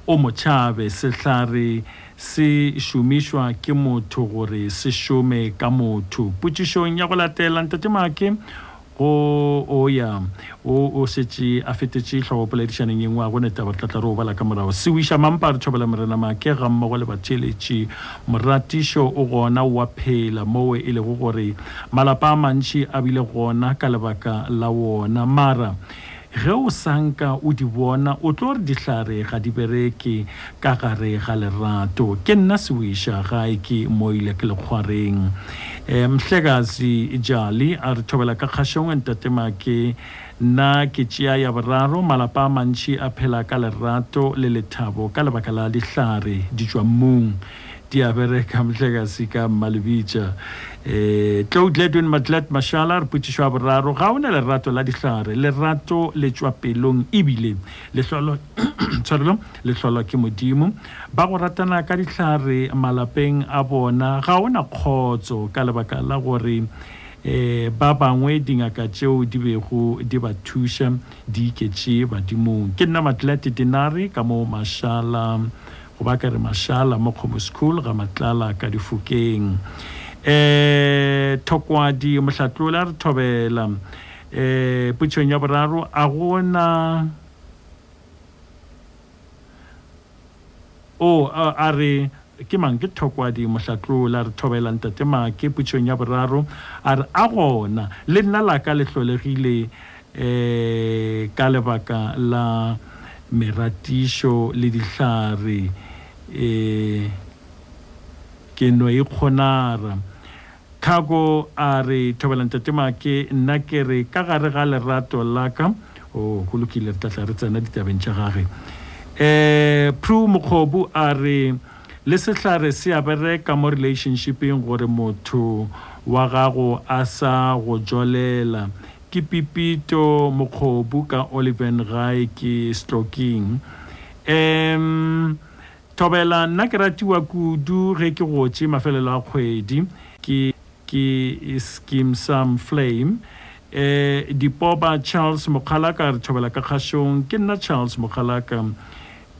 o motšhabe sehlare se šomišwa ke motho gore se šome ka motho potšišong ya go latela ntate Make o o ya o o setši a fetetše tlhogopoledišaneng engwe a gone taba re tlatla re o bala ka morago se wiša mampa re tšhobela morena Make ga mmogo le batšheletši moratišo o gona wa phela mowe e lego gore malapa a mantšhi a bile gona ka lebaka la wona mara ge o sanka o di bona o tlo re dihlare ga di bereke ka gare ga lerato ke nna se wiša gae ke moile ke lekgwareng mhlekazi Jali a re thobela ka kgashong ntate Make na ke tšea ya boraro malapa a mantšhi a phela ka lerato le lethabo ka lebaka la dihlare di tšwa mmung di a bereka mhlekazi ka mmalebitša eh Claude Ledwin Matlet Mashalar putishwa boraro ga ona le rato la dihlare le rato le tšwa pelong ibile le hlolo tsarelo le hlolo ke modimo ba go ratana ka dihlare malapeng a bona ga ona khotso ka lebaka la gore eh ba bangwe dingaka tšeo di bego di ba thuša di iketse badimong ke nna Matlet Dinari ka mo Mashala go ba ka re Mashala mo Khomo School ga matlala ka difukeng eh Thokwadi mohlatlola re thobela eh putšong ya boraro a gona o a re ke mang ke Thokwadi mohlatlola re thobela ntate Make putšong ya boraro a re a gona le nna la ka lehlolegile eh ka lebaka la meratišo le dihlare eh ke no e khonara Kago a re thobela ntate Make nna ke re ka gare ga lerato la ka o go lokile re tla re tsena ditabeng tša gagwe eh Pru Mokgobu a re le sehlare se a bereka mo relationshipeng gore motho wa gago a sa go jolela ke Pipito Mokgobu ka Oliven Rai ke stroking em thobela nna ke ratiwa kudu ge ke gotse mafelelo a kgwedi ke ke skim some flame eh dipoba Charles Mokhalaka re thobela ka kgashong ke nna Charles Mokhalaka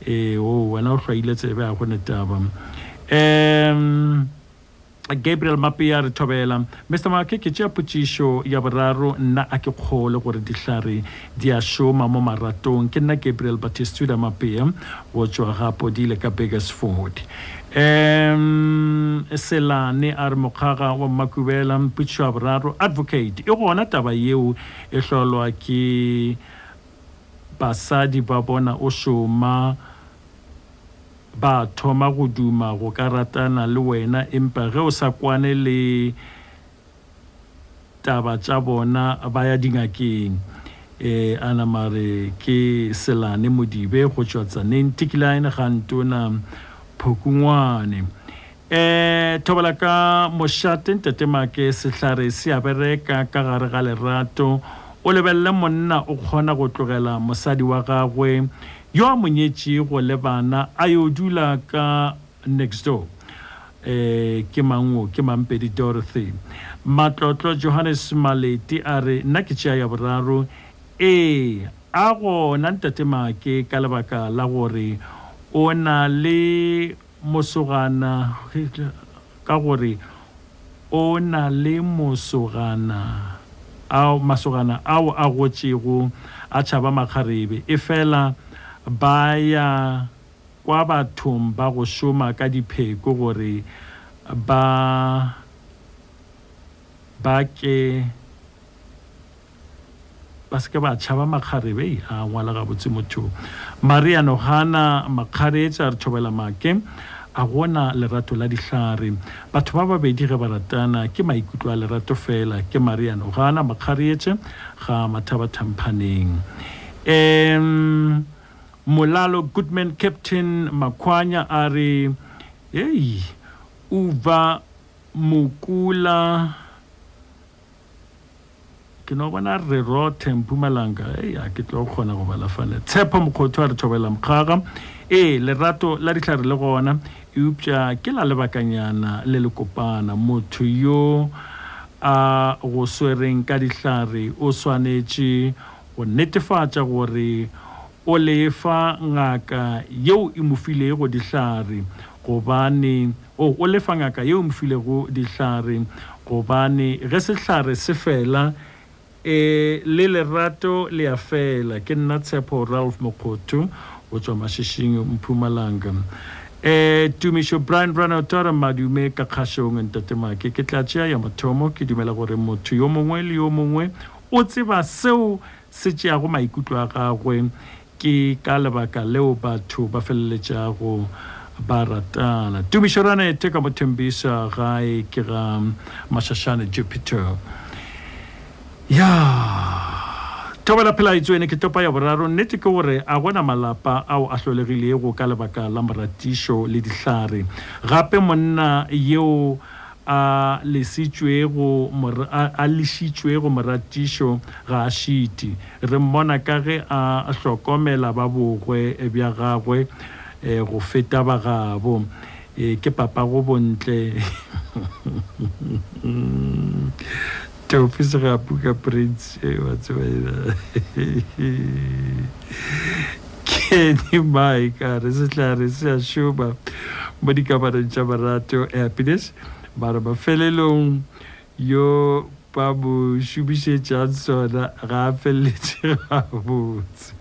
eh o wena o hlwaile tsebe a gone taba em Gabriel Mapia re thobela Mister Make ke tšea potšišo ya boraro nna a ke kgole gore dihlare di a šoma mo maratong ke nna Gabriel Batistuda Mapia go tšwa gapo di le ka Bakersford em selane ar mokhaga wa makubela mpitshwa boraro Advocate e gona taba yeo e hlolwa ke basadi ba bona o šoma ba thoma go duma go karatana le wena empa ge o sa kwane le taba tša bona ba ya dingakeng eh ana mare ke selane modibe go tšwatsa neng tikline ga ntona phokungwane eh thobela ka moshate ntate Make sehlare se a bereka ka gare ga lerato o lebelle monna o kgona go tlogela mosadi wa gagwe yo a monyetši go le bana a yo dula ka next door eh ke mango ke Mampedi Dorothy Matlotlo Johannes Maleti are nna ke tšea ya boraro eh a gona ntate Make ka lebaka la gore o na le mosogana ka gore o na le mosogana a masogana ao a go tšego a tšhaba makgarebe e fela ba ya kwa bathong ba go šoma ka dipheko gore ba ba ke ba se ba tshaba makgarebe a ngwala ga botse motho Mariano hana makgaretsa re tshobela make a gona lerato la dihlare batho ba babedi ge ba ratana ke maikutlo a lerato fela ke Mariano hana makgaretse ga mathaba thampaneng em Molalo Goodman Captain Makwanya are hey uva mukula ke no bona re rothe Mpumalanga hey a ke tlo khona go bala fane Tshepo Mkhotho re tshobela mkhaga eh lerato la ditlhare le gona eupja ke la lebakanyana le le kopana motho yo a go swereng ka ditlhare o swanetse go netefatsa gore o lefa ngaka yeo e mofile go dihlare gobane o o lefa ngaka yeo mofile go dihlare gobane ge sehlare se fela e le lerato le a fela ke nna Tshepo Ralph Mkhotho o tswa Mashishing Mpumalanga e Tumisho Brian Brana Tara madume ka khashong ntatema ke ke tlatsa ya mathomo ke dumela gore motho yo mongwe le yo mongwe o tseba seo se tšea go maikutlo a gagwe ke ka lebaka leo batho ba feleletšago ba ratana Tumišorane Teka Mothembisa gae ke ga Mashashane Jupiter ya tobela pelaitso ene ke topa ya boraro nnete ke gore a gona malapa ao a hlolegilego ka lebaka la moratišo le dihlare gape monna yeo a lesitšwego a lesitšwego moratišo ga a šiti re mmona ka ge a hlokomela ba bogwe bja gagwe go feta ba gabo ke papa go bontle Tofisega Puka Prince watseba ke ni mai ka re se tla re se a shuba ba dikabara tša barato happiness Baraba felelong yo babu shubishe chanso na gafele tshirabutse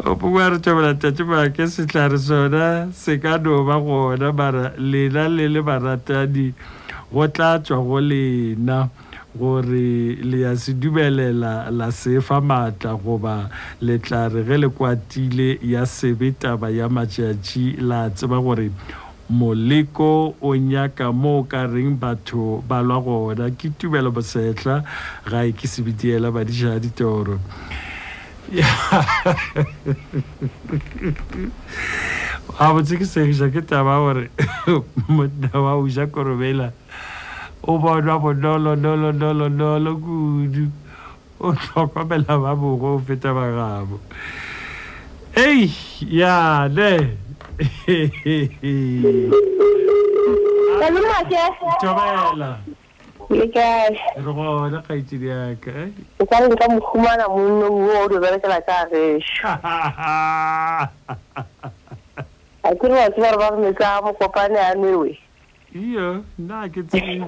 Opuwaro tshobela tatuma ke se tlare sona se ka no ba gona mara lena le le baratani go tla tswa go lena gore le ya se dubelela la sefa matla goba le tla re ge le kwatile ya sebetaba ya matšatši la tseba gore moleko o nyaka mo ka reng batho ba lwa gona ke tumelo bosetla ga e ke sebitiela ba dija ditoro a botse ke se ja ke taba gore monna wa o ja korobela o bona bonolo nolo nolo nolo kudu o tlhokomela ba bogo o feta ba gabo ei ya ne tshobela le kae re bona ka itse diaka eh o ka nka mkhumana monno o re ba tla ka re a ke re wa tswara ba me ka mo kopane a newe iyo na ke tsene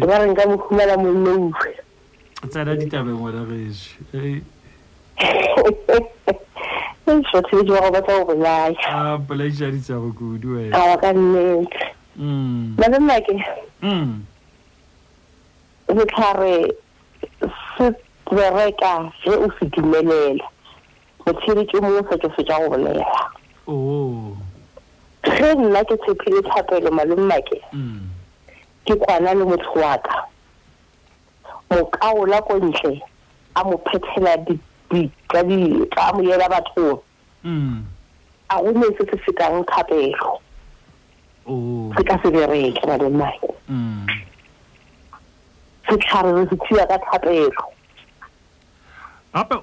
ba re nka mkhumana monno o tsara ditabe ngwana geshi eh ke tshotse jo ba tla go ya a pele ja ri tsa go kudu eh a ka nne mm ba nna ke mm re tlhare se bereka se o se dimelela go tshiri ke mo se se ja go bolela oh ke nna ke tshephile thapelo malome ke mm ke kwana le motho wa ka o ka o la go ntle a mo phethela di di ka di ka mo yela batho mm a go mo se se fitang thapelo oh se ka se bereka malome mm se tshwara se tshwara ka thapelo apa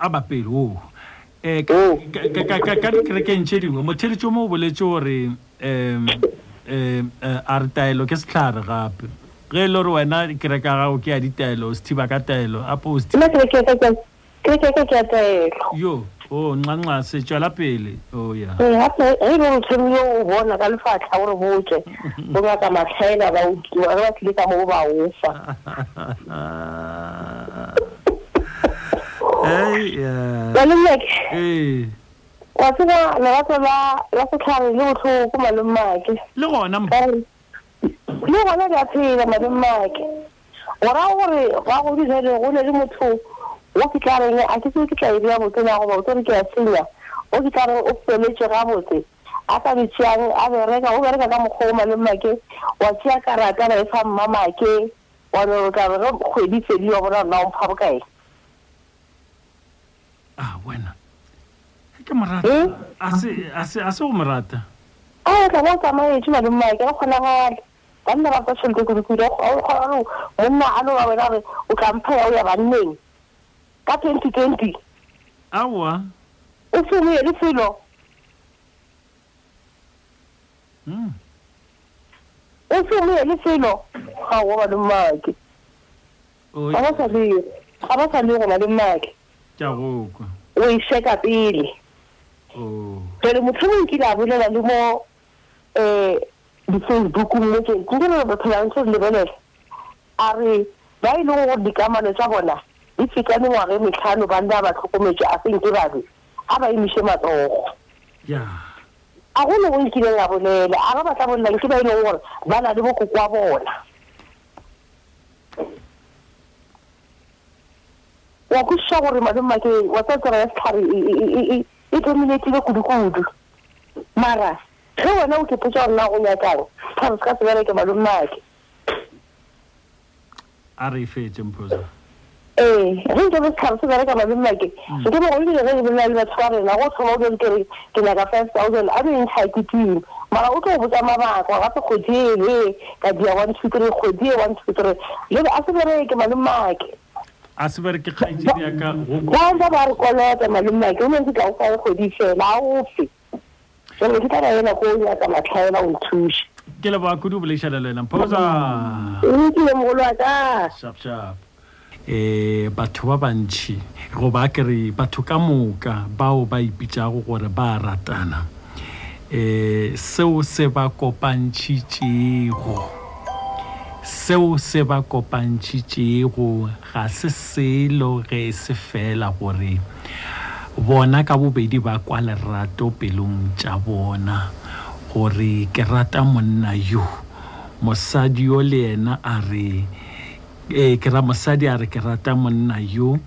a ba pelo eh ka ka ka ka ke ke ntshiringo mo tsheli tso mo boletse gore em em a re taelo ke setlhare gape ge le re wena ke reka gago ke a ditaelo se thiba ka taelo a post ke ke ke ke ke ke taelo yo o nqanqa se tshwala pele o ya eh hape e re tshwenyo o bona ka lefatla gore botse go ba ka matsela ba o tswa ba tlika mo ba o fa Hey, yeah. Well, look. Hey. wa tsena le batho ba la se tlhare le botlhoko malomake le gona mo le gona ga tsena malomake ora gore wa go direle go le le motho wa fitlare le a tsitse ka idea motho ya go ba o tsone ke a tsena o fitlare o peletse ga botse a ka ditshang a bereka o bereka ka mogho malomake wa tsia karata le fa mamake wa no ka re go ditse di yo bona na o mpha bokae ah wena Marata, I saw Marata. Oh, the water made you like a I'm not a person to go to the whole and I know another who can pay our name. That twenty twenty. Our it's a little fellow. Hm. It's a little fellow. How are the market? Oh, I was a little. I was a little like we shake up early. Oh. Pero mucho me queda bueno la lumo eh dices documento que tiene los planes de level. Ari, dai no go dikamane tsa bona. Ifika nngwa re mekano banda ba tlhokometse a seng ke babe. Aba imishe matsogo. Ya. A go le go ikile la bonela, a ba tla bona le ke ba ile go bana le bokukwa bona. Wa go shagore madimo ke wa tsatsa ya tsari e e terminatile kudu kudu mara ke wena o ke potsa rena go nyakao ka ka se bere ke madimo ke ari fe tempoza eh re ke ka se bere ke madimo ke ke go go ile go bona le batsware la go tshola go ntse ke la ka five thousand a re nthaikitile mara o tlo botsa mabaka ga se khodile ka dia one two three khodie one two three le a se bere ke madimo ke Asper ke khaitjia ka go go ba re kolota malumma ke nne ke ka go go di tshela ofe ke re ke tla rena go ya ka matlhaela o nthushi ke le ba go du bile shala lena pausa e ke mo go lata shap shap eh batho ba bantshi go ba ke re batho ka moka bao ba ipitsago gore ba ratana eh seo se ba kopantshitjego seo se ba kopantšitšego ga se selo ge se fela gore bona ka bobedi ba kwa lerato pelong tša bona gore ke rata monna yo mosadi yo le ena a re e ke ra mosadi a re ke rata monna yo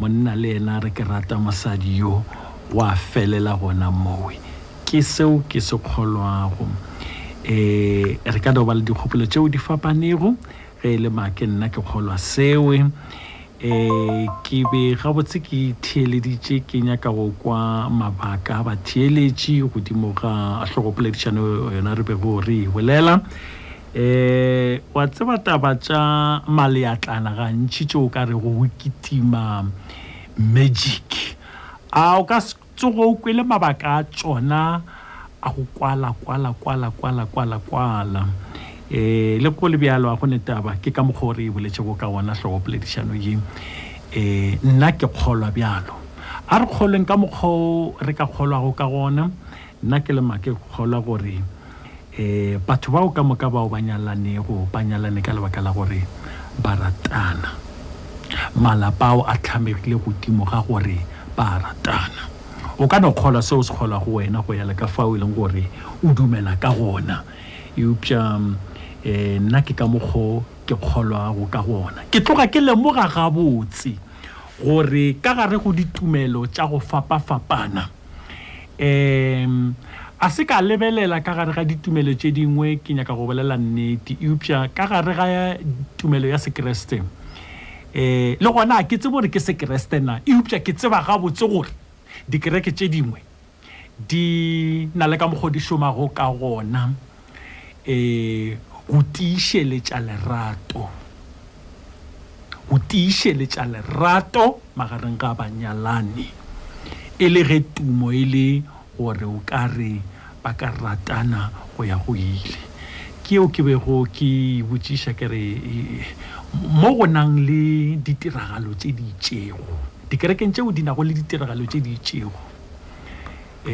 monna le ena a re ke rata mosadi yo wa felela gona mowe ke seo ke se kgolwago eh Ricardo Valdi khopolo tseo di fapanego ge le make nna ke kgolwa sewe eh ke be ga botse ke theeleditse ke nya ka go kwa mabaka ba theeletsi go dimoga a hlogopoledišano yona re be go re bolela eh wa tseba taba tsa maleatlana ga ntši tseo ka re go wikitima magic a o ka tsogo go le mabaka a tsona a go kwala kwala kwala kwala kwala kwala eh le go le bialo a go netaba ke ka mogore e boletse go ka bona hlogopoledišano ye eh nna ke kgolwa bialo a re kgoleng ka mogho re ka kgolwa go ka gona nna ke le make kgolwa gore eh batho ba o ka moka ba o banyalane go banyalane ka lebaka la gore ba ratana malapa o a tlhamegile go dimoga gore ba ratana o ka no kgola seo se kgola go wena go ya le ka fao ile gore o dumela ka gona eupša eh nna ke ka mogho ke kgolwa go ka gona ke tloga ke lemoga ga botse gore ka gare go ditumelo tša go fapa fapana em a se ka lebelela ka gare ga ditumelo tše dingwe ke nyaka go bolela nnete eupša ka gare ga tumelo ya sekreste eh le gona ke tsebo re ke sekreste na eupša ke tseba ga botse gore di kereke tše dingwe di na le ka mogodišoma go ka gona eh go tiišeletša lerato go tiišeletša lerato magareng ga banyalani e le ge tumo e le gore o ka re ba ka ratana go ya go ile ke o ke bego ke botšiša ke re mo go nang le ditiragalo tše di itšego dikerekeng tšeo di nago le ditiragalo tše di itšego um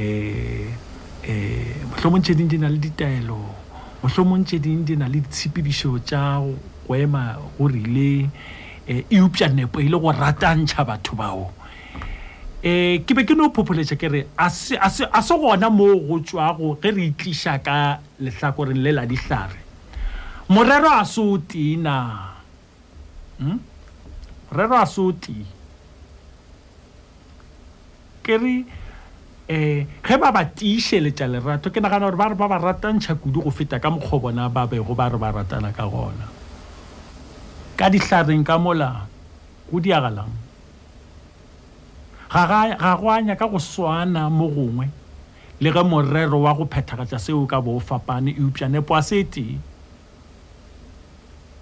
um mohlomong tše ding di na le ditaelo mohlomong tše ding di na le ditshepedišo tša go ema go rile um eupša nepo e le go ratantšha batho bao um eh ke be ke no populetsa kere a se a se a se gona mo go tswa go ge re itlisha ka lehlakoreng le la dihlare morero a suti na hm morero a suti kere eh ge ba batishele tsa lerato ke nagana gore ba re ba ba ratantsa kudu go feta ka mokgobona ba be go ba re ba ratana ka gona ka dihlareng ka mola go diagalang ga ga go anya ka go swana mo gongwe le ga morero wa go phethagatsa seo ka bo fapane e upjane poaseti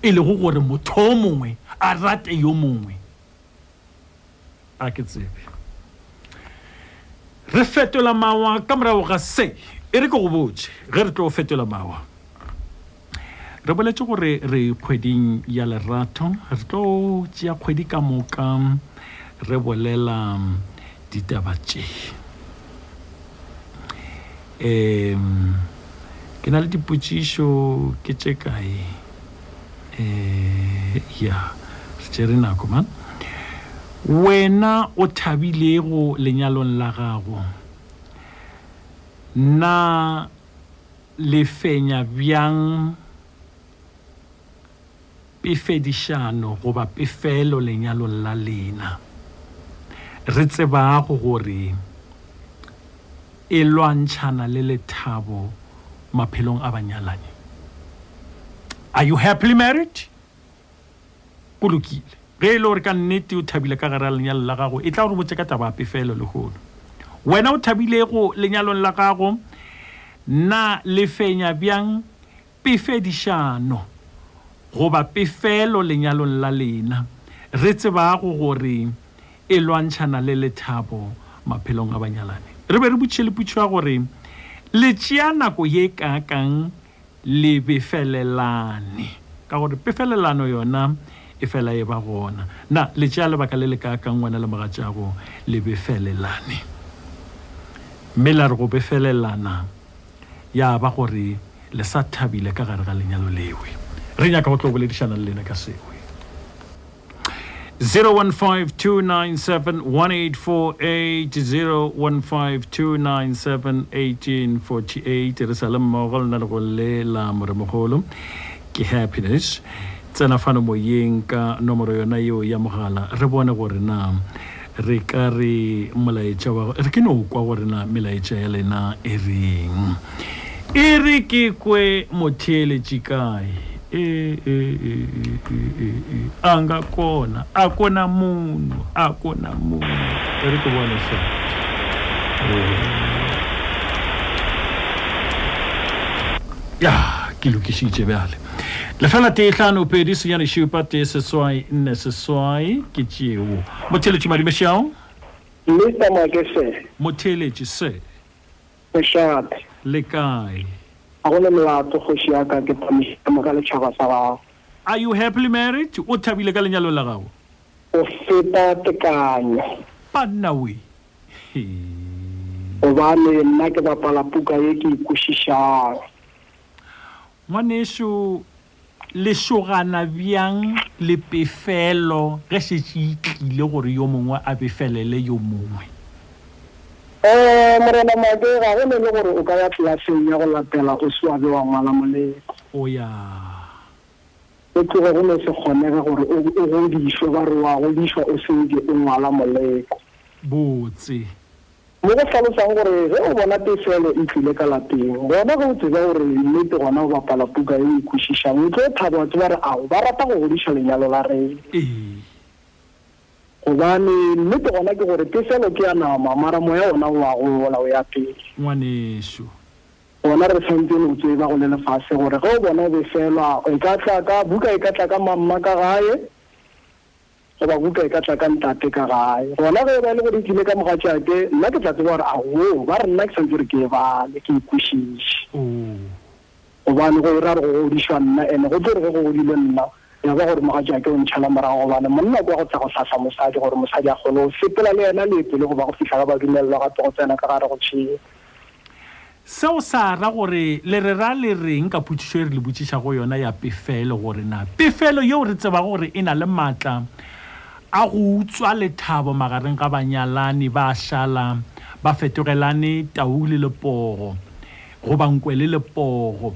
e le go gore motho mongwe a rate yo mongwe a ke tsebe re fetola mawa ka morago ga se e re go botse ge re tlo fetola mawa re boletse gore re kgweding ya lerato re tlo tsia kgwedi ka moka re bolela ditaba tse em ke na le dipotsiso ke tse kae eh ya tsherena go man wena o thabilego lenyalong la gago na le fenya bjang pefedishano goba pefelo lenyalong la lena re tseba go gore e lwantshana le lethabo maphelong a banyalani. Are you happily married? Kulukile re lo re ka nnete o thabile ka gara lenyalo la gago e tla re botse ka taba ape felo le golo wena o thabile go lenyalong la gago na le fenya bjang pefedishano goba pefelo lenyalong la lena re tseba go gore e lwantshana le lethabo maphelong a banyalani re be re butshele putswa gore le tsia nako ye ka kang le befelelane ka gore pefelelano yona e fela e ba gona na le tsia le baka le le ka kang wena le mogatšago le befelelane mela re go befelelana ya ba gore le sa thabile ka gare ga lenyalo lewe re nya ka go tlo boledishana le lena ka seo zero one five two nine seven one eight four eight zero one five two nine seven one eight four eight Jerusalem mogol na go lela moremogolo ke happiness tsena fana moyeng ka nomoro yona yo ya mogala re bone gore na re ka re molaetsa wa re ke no kwa gore na melaetsa ya lena e reng e re ke kwe mothele tshikae e e e e anga kona akona munhu akona munhu ri ku vona so ya ke lokisi tshebale la fela te hlano pe di senya shi pate se soai ne se soai ke tsheo motele tshi mali meshao le tsama ke se motele tshi se peshat le kai. Are you happily married? O thabile ka lenyalo la gago? O feta tekanyo. Bana we. O ba le nna ke ba pala puka ye ke ikushisha. Manesho le shogana bjang le pefelo ge se tshikile gore yo mongwe a befelele yo mongwe. Eh morena mabego ga go le gore o ka ya tlaseng ya go latela go swabe wa ngwana mole. O ya. Ke go bona se khonega gore o go diiswa ba re wa go diiswa o sengwe o ngwana mole. Botse. Mo go tlhalosang gore ge o bona pefelo e tlile ka lateng. Bona go tseba gore le te gona go bapala puka e ikushisha. O tlo thaba batho ba re ao ba rata go godisha lenyalo la re. Eh. Obane le go bona ke gore pefelo ke ya nama mara moya ona wa go bola o ya pele ngwaneso bona re sentile o tseba go lena fase gore go bona be felwa o ka tla ka buka e ka tla ka mamma ka gae go ba buka e ka tla ka ntate ka gae bona go ba le go dikile ka mogatša ke nna ke tla tseba gore a o ba re nna ke sentile ke ba le ke kushishi o bana go ra go di shwana ene go tlore go go di lena ya ba gore mogatša ke o ntšhala morago bana monna ke go tla go hlahla mosadi gore mosadi a kgone go sepela le yena leeto le go ba go fitlha ka ba dumelelwa gape go tsena ka gare go tšhie seo sa ra gore le re ra le reng ka putšišo e re le botsiša go yona ya pefelo gore na pefelo yeo re tseba gore e na le maatla a go utswa lethabo magareng ga banyalani ba šala ba fetogelane tau le leporo go bankwele leporo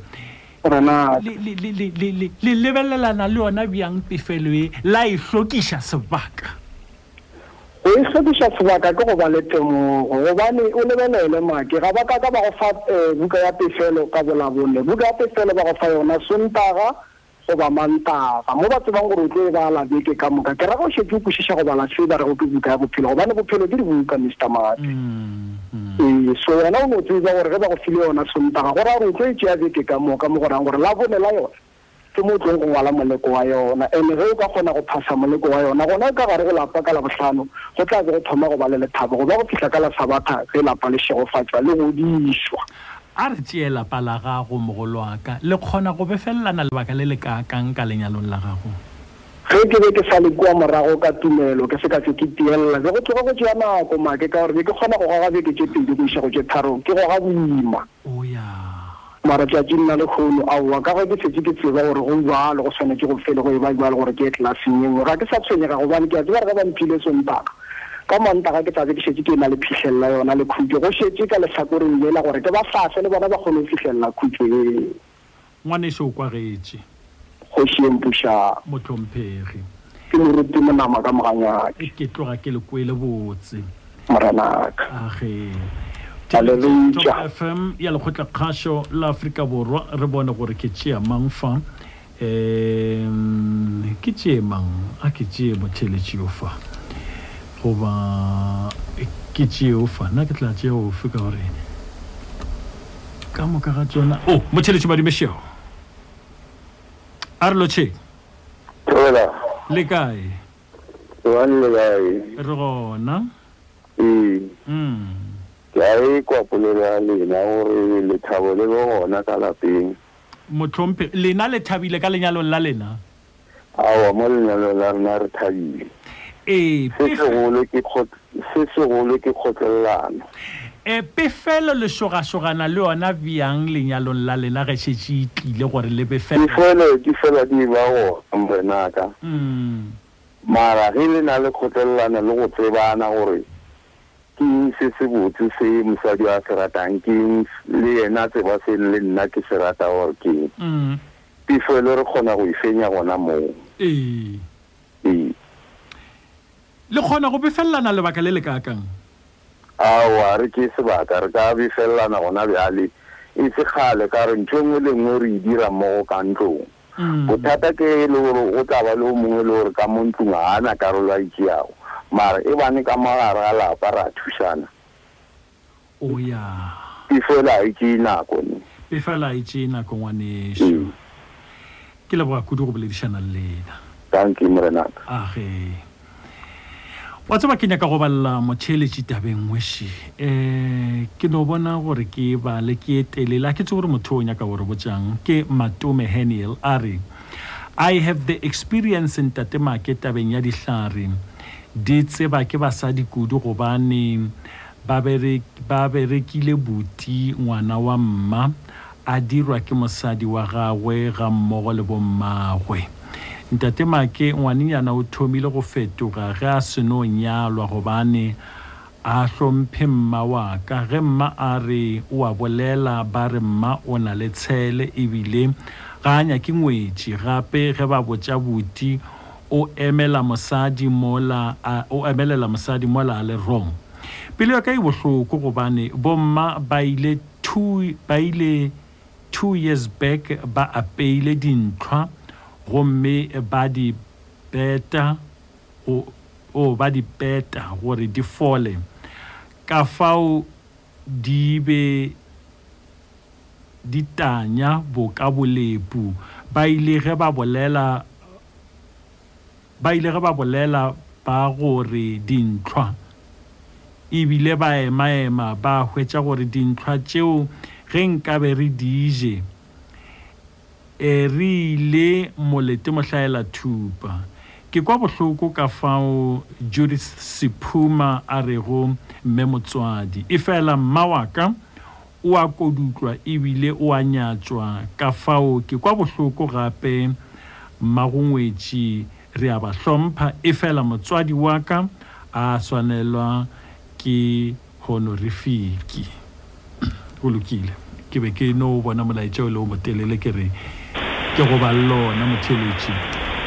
rena le le le le le lebelelana le yona bjang pefelo e la e hlokisha sebaka o e hlokisha sebaka ke go ba le temo go ba ne o lebelele maake ga ba ka ka ba go fa buka ya pefelo ka bolabone buka ya pefelo ba go fa yona Sontaga go ba Mantaga mo batho ba ngore o tle ba la beke ka moka ke ra go sheke go shisha go ba la tseba re go buka ya bophelo go ba ne bophelo di buka Mister Mate so yana o tshwenya gore re ba go file yona Sontaga gore a re tlo itse ya beke ka moka mo go rang gore la bone la yona ke mo tlo go ngwala moleko wa yona ene re o ka gona go phasa moleko wa yona gona ka gare go lapa ka la bohlano go tla go thoma go ba le lethabo go ba go fihla ka la sabatha re lapa le shego fatswa le go dishwa a re tseela pala ga go mogolwaka le khona go befellana le baka le le ka kang ka lenyalong la gago ke ke ke sa le kwa morago ka tumelo ke se ka se kitiela go tloga go tsena nako make ka gore ke khona go ga beke tše pedi go isa go tše tharo ke go ga boima o ya mara tja jinna le kholo awa ka go ke tšetše ke tseba gore go bua le go sone ke go fele go e ba ba gore ke tlaseng eng ga ke sa tshwenyega go bana ke a tseba re ba mphile Sontaga ka Mantaga ke tšatše ke tšetše ke na le phihlella yona le khutjo go tšetše ka le sakoreng le la gore ke ba fase le bona ba kgone phihlella khutjo e ngwane sho kwa getse go shempusha motlomphegi ke mo rutimo nama ka moganya ke tloga ke le kwele botse mara nak a ge Top F M ya le khotla khasho la Africa borwa re bona gore ke tshea mang fa em ke tshea mang a ke tshea botheletsi ofa go ba ke tshea ofa na ke tla tshea ofa ka hore ka mo ka ga tsona o botheletsi ba di mesheo arlo tshea tola le kae tola le kae rona mm mm ai kwa polela le na hore le thabo le bona ka lapeng motlompe le na le thabile ka lenyalo la lena awa mo lenyalo la rena re thabile e se segolo ke khot se segolo ke khotlana e pefelo le shogashogana le yona bjang lenyalo la lena ge tshitse tlile gore le befelo pefelo ke fela di ba go mrenaka mm mara ge le na le khotlana le go tsebana gore ke se se botse se mosadi a se ratang ke le ena tse ba se le nna ke se rata or ke mm pefelo re kgona go ifenya gona moo ee ee le kgona go befellana le baka le le ka kang awa re ke se baka re ka befellana gona bjale e se khale ka re ntšongwe le nngwe re dira moo ka ntlong bothata ke le gore go tla ba le mongwe le gore ka montlong a ana karolo a itšeago mara e bane ka magara la pa ra thusana o ya pefela itse nako ne pefela itse nako ngwane sho ke le bua kudu go boledishana lena thank you Morena a ge wa tsama ke nya ka go balla motheletsi tabeng weshi eh ke no bona gore ke ba le ke etelela ke tsore motho o nya ka gore botsang ke Matume Haniel are I have the experience in tatemake tabeng ya dihlare ditse ba ke ba sa dikudu go bane ba bere ba berekile buti ngwana wa mma a dirwa ke mosadi wa gagwe ga mmogo le bommagwe ntate make ngwaninyana o thomile go fetoga ge a seno nyalwa go bane a hlomphe mma wa ka ge mma a re o a bolela ba re mma o na le tshele ebile ga anya ke ngwetsi gape ge ba botsa buti o emela mosadi mola o emelela mosadi mola le wrong pele ya ka e bohloko go bane bomma ba ile two ba ile two years back ba apeile dintlha gomme ba di beta o o ba di beta gore di fole ka fao di be di tanya bokabolepu ba ile ge ba bolela ba ile ga ba bolela ba gore dintlhwa e bile ba ema ema ba hwetsa gore dintlhwa tseo ge nka be re dije e ri le molete mohlaela thupa ke kwa bohloko ka fao Judith Siphuma a rego mme motswadi e fela mawaka o a kodutlwa e bile o a nyatswa ka fao ke kwa bohloko gape magongwetsi re aba hlompha e fela motswadi wa ka a swanelwa ke honorifiki o lokile ke be ke no bona molaetsa o le o botelele ke re ke go ba lona motheletsi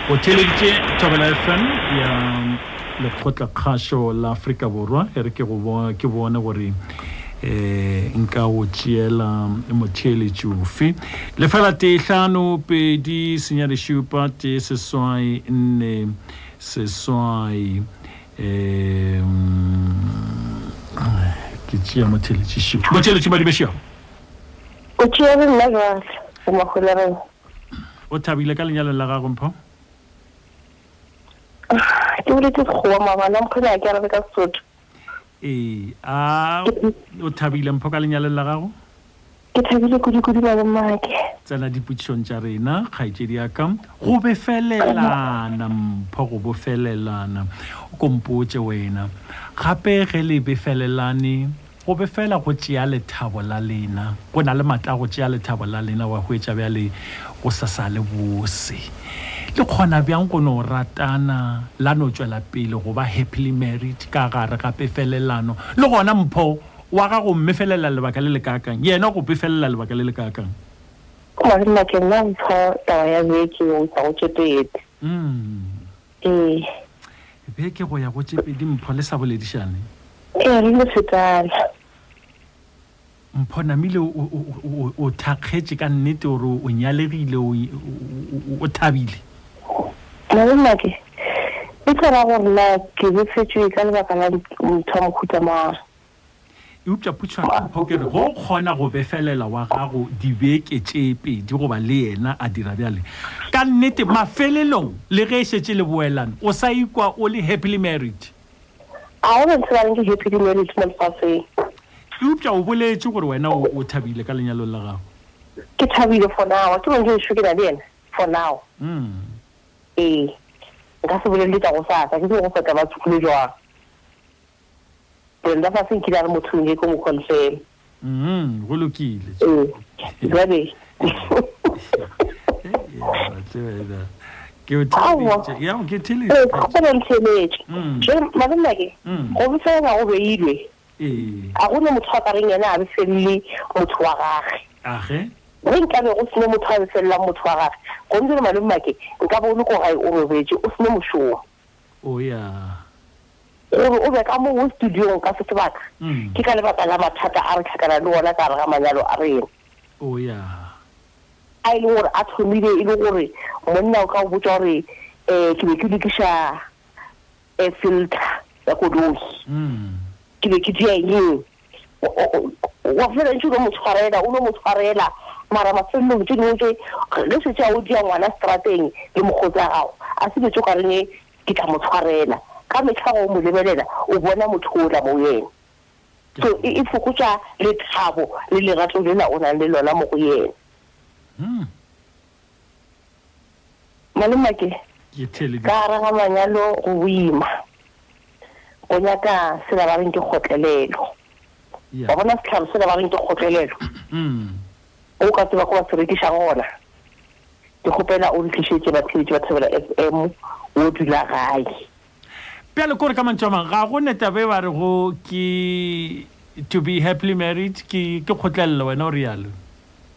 o theletsi Thabela F M ya le khotla khasho la Afrika Borwa ere ke go bona ke bona gore eh nka o tshela motheletsi ofe le fela te hlano pedi senyane shupa te se soai ne se soai eh ke tshia motheletsi shupa motheletsi ba di be shupa o tshia le nna go mo kholela o thabile ka lenyalo la gago mpho ke re ke go mama la mkhona ke re ka sotho eh a o thabile mpho ka lenyalo la gago ke thabile kudu kudu ba mama ke tsana diputshong tsa rena khaitsedi ya ka go be felelana mpho go bo felelana ko mpotse wena gape ge le be felelane go be fela go tšea lethabo la lena go na le matla go tšea lethabo la lena wa hwetša bjale go sasa le bose le kgona bjang go no ratana la no tšwela pele go ba happily married ka gare ga pefelelano le gona mpho wa ga go mmefelela lebaka le le kakang yena go pefelela lebaka le le kakang ka re na ke nna mpho taba ya beke o tšo tšepedi mm e beke go ya go tšepedi mpho le sa boledišane e re motshetsana mpona mile o o thakgetse ka nnete gore o nyalegile o thabile la nna ke e tsara gore la ke go fetšwe ka lebaka la mthamo khutama e upša putšwa pokere go khona go befelela wa gago dibeke tšepe di go ba le yena a dira bjale ka nnete mafelelong le ge šetse le boelana o sa ikwa o le happily married I want to learn to help you manage my family. You tell me what we know what have you like a little law. Get have you for now. I don't get sugar again for now. Mm. Eh. That's what we did our fast. I think we got about to close your. Then that thing kidar motho nge ko confirm. Mm, go lokile. Eh. Babe. Eh. Ke tšhelete ya o ke tšhelete e ka bona tšhelete je madame ke o botsa ga o be ile eh a gone motho a reng yena a be selli motho wa gagwe age o nka be go tsena motho a selli motho wa gagwe go nne madame ke nka bo le go ga o robetse o tsena moshoa o ya o be ka mo go studio ka se tbaka ke ka le batla mathata a re tlhakana le ona ka re ga manyalo a rena o ya I know what I told me. You know what? When now come with your eh, kibikilikisha, eh filter, the kudos. Kibikijia ni. Wafela nchuno mutfarela, uno mutfarela. Mara mafela nchuno nje. Lesi cha udia wana strategy ni mukuzao. Asibe chukarani kita mutfarela. Kama chao mulebelela, ubona mutola moye. So ifukucha le tabo, le ratulina unalelo la moye. Mm. Maluma ke ke tshele ka ra ga manyalo go buima o nya ka se ba reng ke khotlelelo ya bona se tlhalosa ba reng ke khotlelelo mm o ka tswa go ba tshirikisha gona ke khopela o ntshitse ba tshitse ba tsabela F M o dula gae pele gore ka mantšama ga go neta be ba re go ke to be happily married ke ke khotlelelo wena o rialo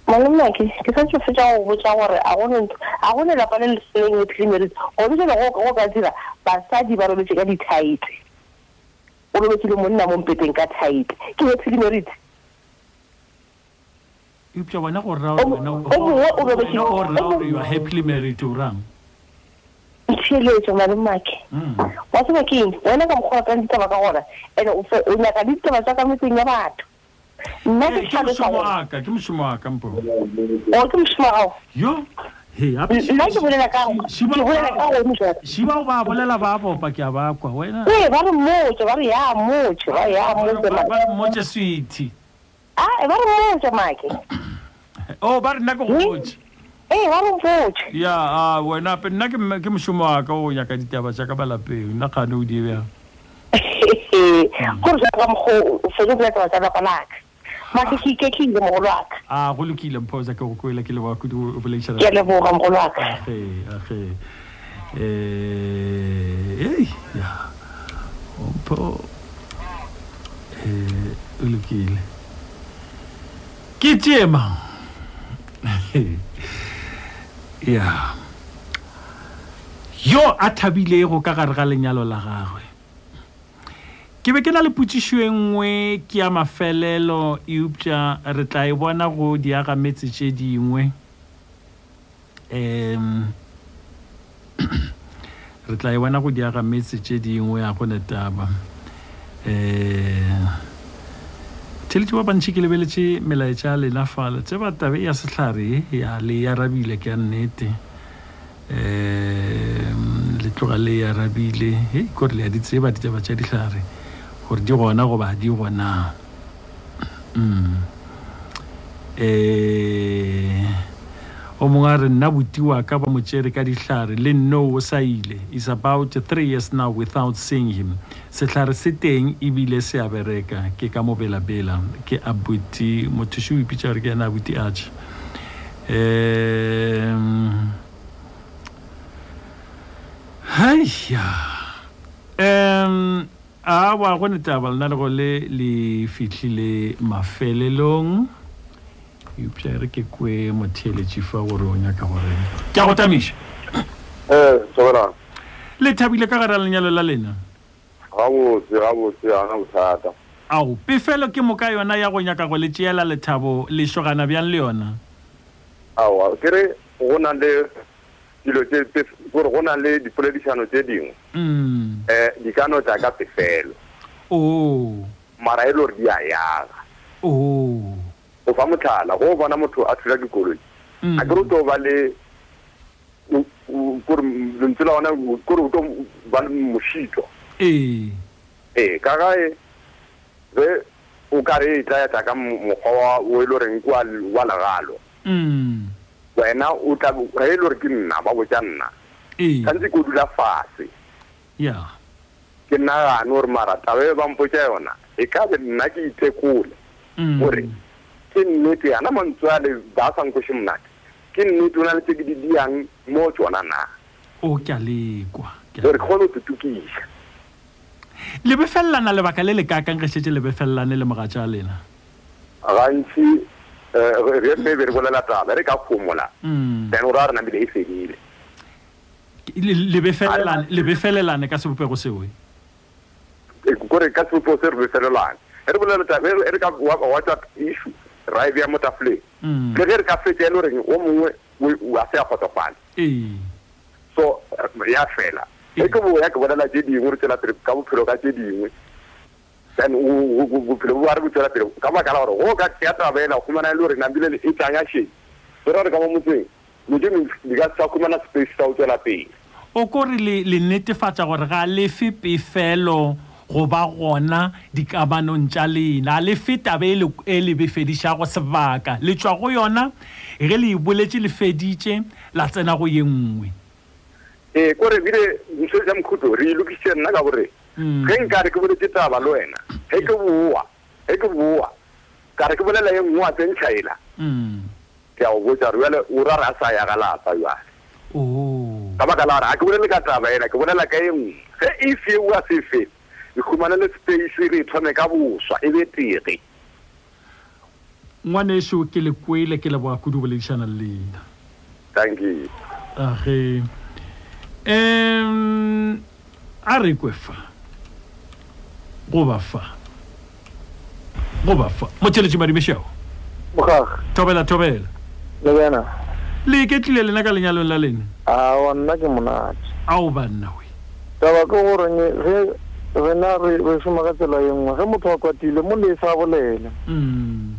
Maluma ke ke tsantsa se ja o botsa gore a gone a gone la panel selling with primary o re go go ga dira ba sadi ba robetse ka dithaite o re ke le monna mo mpeteng ka thaite ke le primary e pya bana go rao bana o o re ke o you are happily married to ram tshelo tsa maluma ke wa tsena ke wena ka mkhona ka ditaba ka gona ene o se o nyaka ditaba tsa ka metseng ya batho nna ke tshaba ka ke mshuma ka mpo o ke mshuma ao yo he a bitse nna ke bolela ka si ba bolela ka o mshuma si ba ba bolela ba ba pa ke ba kwa wena e ba re motse ba re ya motse ba ya motse ba motse sweet ah e ba re motse make o ba re nna go motse e ba re motse ya ah wena pe nna ke mshuma ka o ya ka ditaba tsa ka balapeng nna ga no di bea e go re ka mgo se go tla tla ka lak ma ke ke ke mo roak ah go lokile mpoza ke go koela ke le wa kudu o bolela ke le bo ga mo roak eh eh Hey, yeah. Ompo. Ulukile. Kichema. Yeah. Yo a thabilego ka gare ga lenyalo la gagwe. Ke be ke na le putšišo e nngwe ke ya mafelelo eupša re tla e bona go diagametse tše dingwe. Em re tla e bona go diagametse tše dingwe ya go netaba. Eh tšelitšwa bantši ke lebeletše melaetša le la fala tše ba tabe ya sehlare ya le ya rabile ke nnete. Eh le tlogale ya rabile e go re le ditse ba ditaba tša dihlare gore di gona go ba di gona mm eh o mongare nna butiwa ka ba motšere ka dihlare le no o sa ile is about three years now without seeing him sehlare seteng e bile se a bereka ke ka mo bela bela ke abuti motšhu e pitšare ke na buti age eh Hey, yeah. Um, ah, wa go netabal na go le le fitlile mafelelong. Yo pere ke kwe motheletsi fa gore o nya ka gore. Ke a go tamisha. Eh, tsora. Le thabile ka gara lenyalo la lena. Ha bo, ha bo, ha na botsata. Au, pefelo ke moka yona ya go nya ka go le tshela le thabo le shogana bjang le yona. Au, ke re go na le dilo tse tse gore gona le dipoledišano tse dingwe mm eh di ka nota ka pefelo oh mara elo re ya ya oh o fa motlhala go bona motho a thula dikoloi a ke re to ba le gore ntsela ona gore to ba moshito eh eh ka ga e re o ka re tla tla ka mogwa o elo reng kwa wa lagalo mm wena o tla re lore ke nna ba bo tsanna e ka ntse go dula fase ya ke nna a normala tabe ba mpotshe yona e ka be nna ke itekule gore ke nnete yana mantswale ba sa nko shimnaka ke nnete ona le tedi diang mo tsona na o ka lekwa ke re khono tutukisha le be fellana le baka le le ka ka ngeshetse le be fellane le mogatsa lena ga ntse re re me ver bona la taba re ka phumola then ora rena bile ifedile le befelelane le befelelane ka sepopego sewe gore ka sepopego se re befelelane re bona la taba re ka wa WhatsApp issue drive ya motafle ke re ka fetela re o mongwe o a se a fotofana eh so ya fela e ke bo ya ke bona la jedi gore tsela trip ka bophelo ka jedi then o go go wa re tsela pele ka baka la gore go ka theater ba ena khumana le re nambile le itanya she re ka mo motse mo di ga tsa khumana space tsa tsela pele o kore le le netefatsa gore ga le fipe felo go ba gona dikabano ntja lena le feta ba le le be fedisha go sebaka le tswa go yona ge le iboletse le feditse la tsena go yengwe e kore bile mso ja mkhuto re lokise nna ka gore Ken ka re ke bole ditaba lo wena e ke bua e ke bua ka re ke bole la e nngwa teng tsaela mm ke a go tsara wena o ra ra sa ya ga la tsa jwa oh ka ba ka la ra ke bole le ka taba ena ke bole la ka eng se if you wa se fe e khumana le space re thone ka buswa e be tiri mwana sho ke le kwele ke le bua kudu bole tshana lena thank you ah re em are kwefa Gobafa. Gobafa. Motšeletši mari mešao. Bogag. Tobela tobela. Le wena. Le ke tlile lena ka lenyalong la lena. Ah, wa nna ke monate. Ao banna we. Taba ke gore ne re re na re re šoma ka tsela e nngwe. Ge motho a kwatile mo le sa bolela. Mm.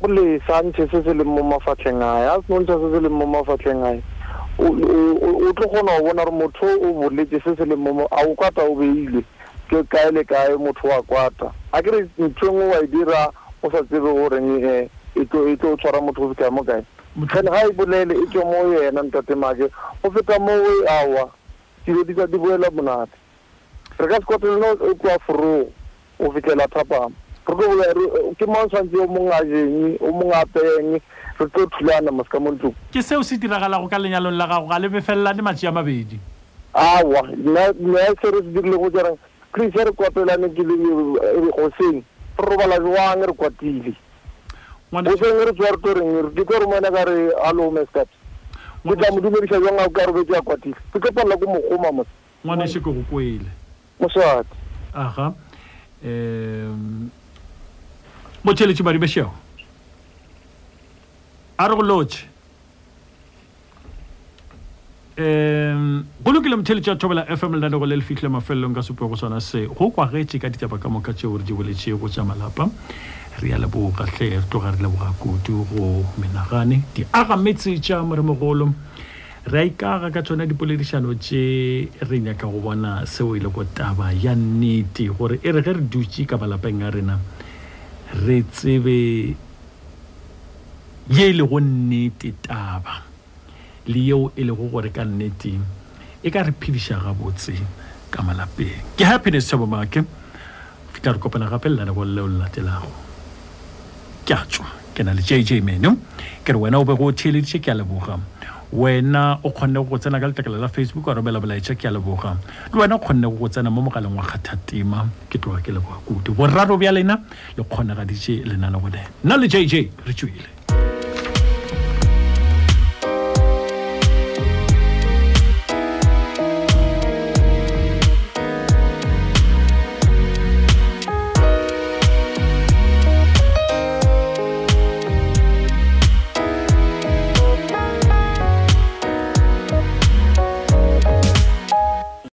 Mo le sa ntse se se le mo mafatlheng a. A se ntse se se le mo mafatlheng a. O o tlo gona o bona re motho o boletse se se le mo a o kwata o beile. Ke kae le kae motho wa kwata a ke re ntšengwe wa dira o sa tsebe gore e ito ito tswara motho ka mo kae mthane ga e bolele e tšo mo yena ntate maje o feta mo we awa ke di ka di boela monate re ka skotela no kwa furu o fetela thapama re go le ke mosantsi o monga jeng o monga peng re tlo thulana maska montu ke se o se diragala go ka lenyalong la gago ga le befellane matšhi a mabedi awa nna nna se re di le go jara krise re kopelane ke le go seng robala jwang re kwatile mona se re tswara to re di go romana ka re alo mestap go tla mo dumedisa jwang a ka re be ya kwatile ke ke pala go mogoma mo mona se go go kwele mo swat aha em mo tshele tshibari be sheo a re go lotse Um, bolo ke le mthelecha tshobela F M le nalo go le fihle mafellong ka supo go sona se go kwa getse ka ditaba ka moka tsheo re di boletse go tsama lapa re ya leboga hle re togare le boga kutu go menagane di Diagametse tsa mo re mogolo re ikaga ka tsona dipoledishano tse re nya ka go bona se o ile go taba ya nnete gore e re ge re dutse ka balapeng a rena re tsebe ye le go nnete taba Leo ele go gore ka nnete e ka re phidisha ga botse ka malapeng ke happiness tshabo make fika re kopana gape lana go le latelago ke a tswa ke na le J J menu ke re wena o be go tshele tsheke ka leboga wena o khonne go tsena ka letlakala la Facebook a robela bela tsheke ka leboga le wena o khonne go tsena mo mogaleng wa kgathatima ke tloga ke leboga kudu borraro bya lena le khonega ditse lena le go le na le J J re tshwile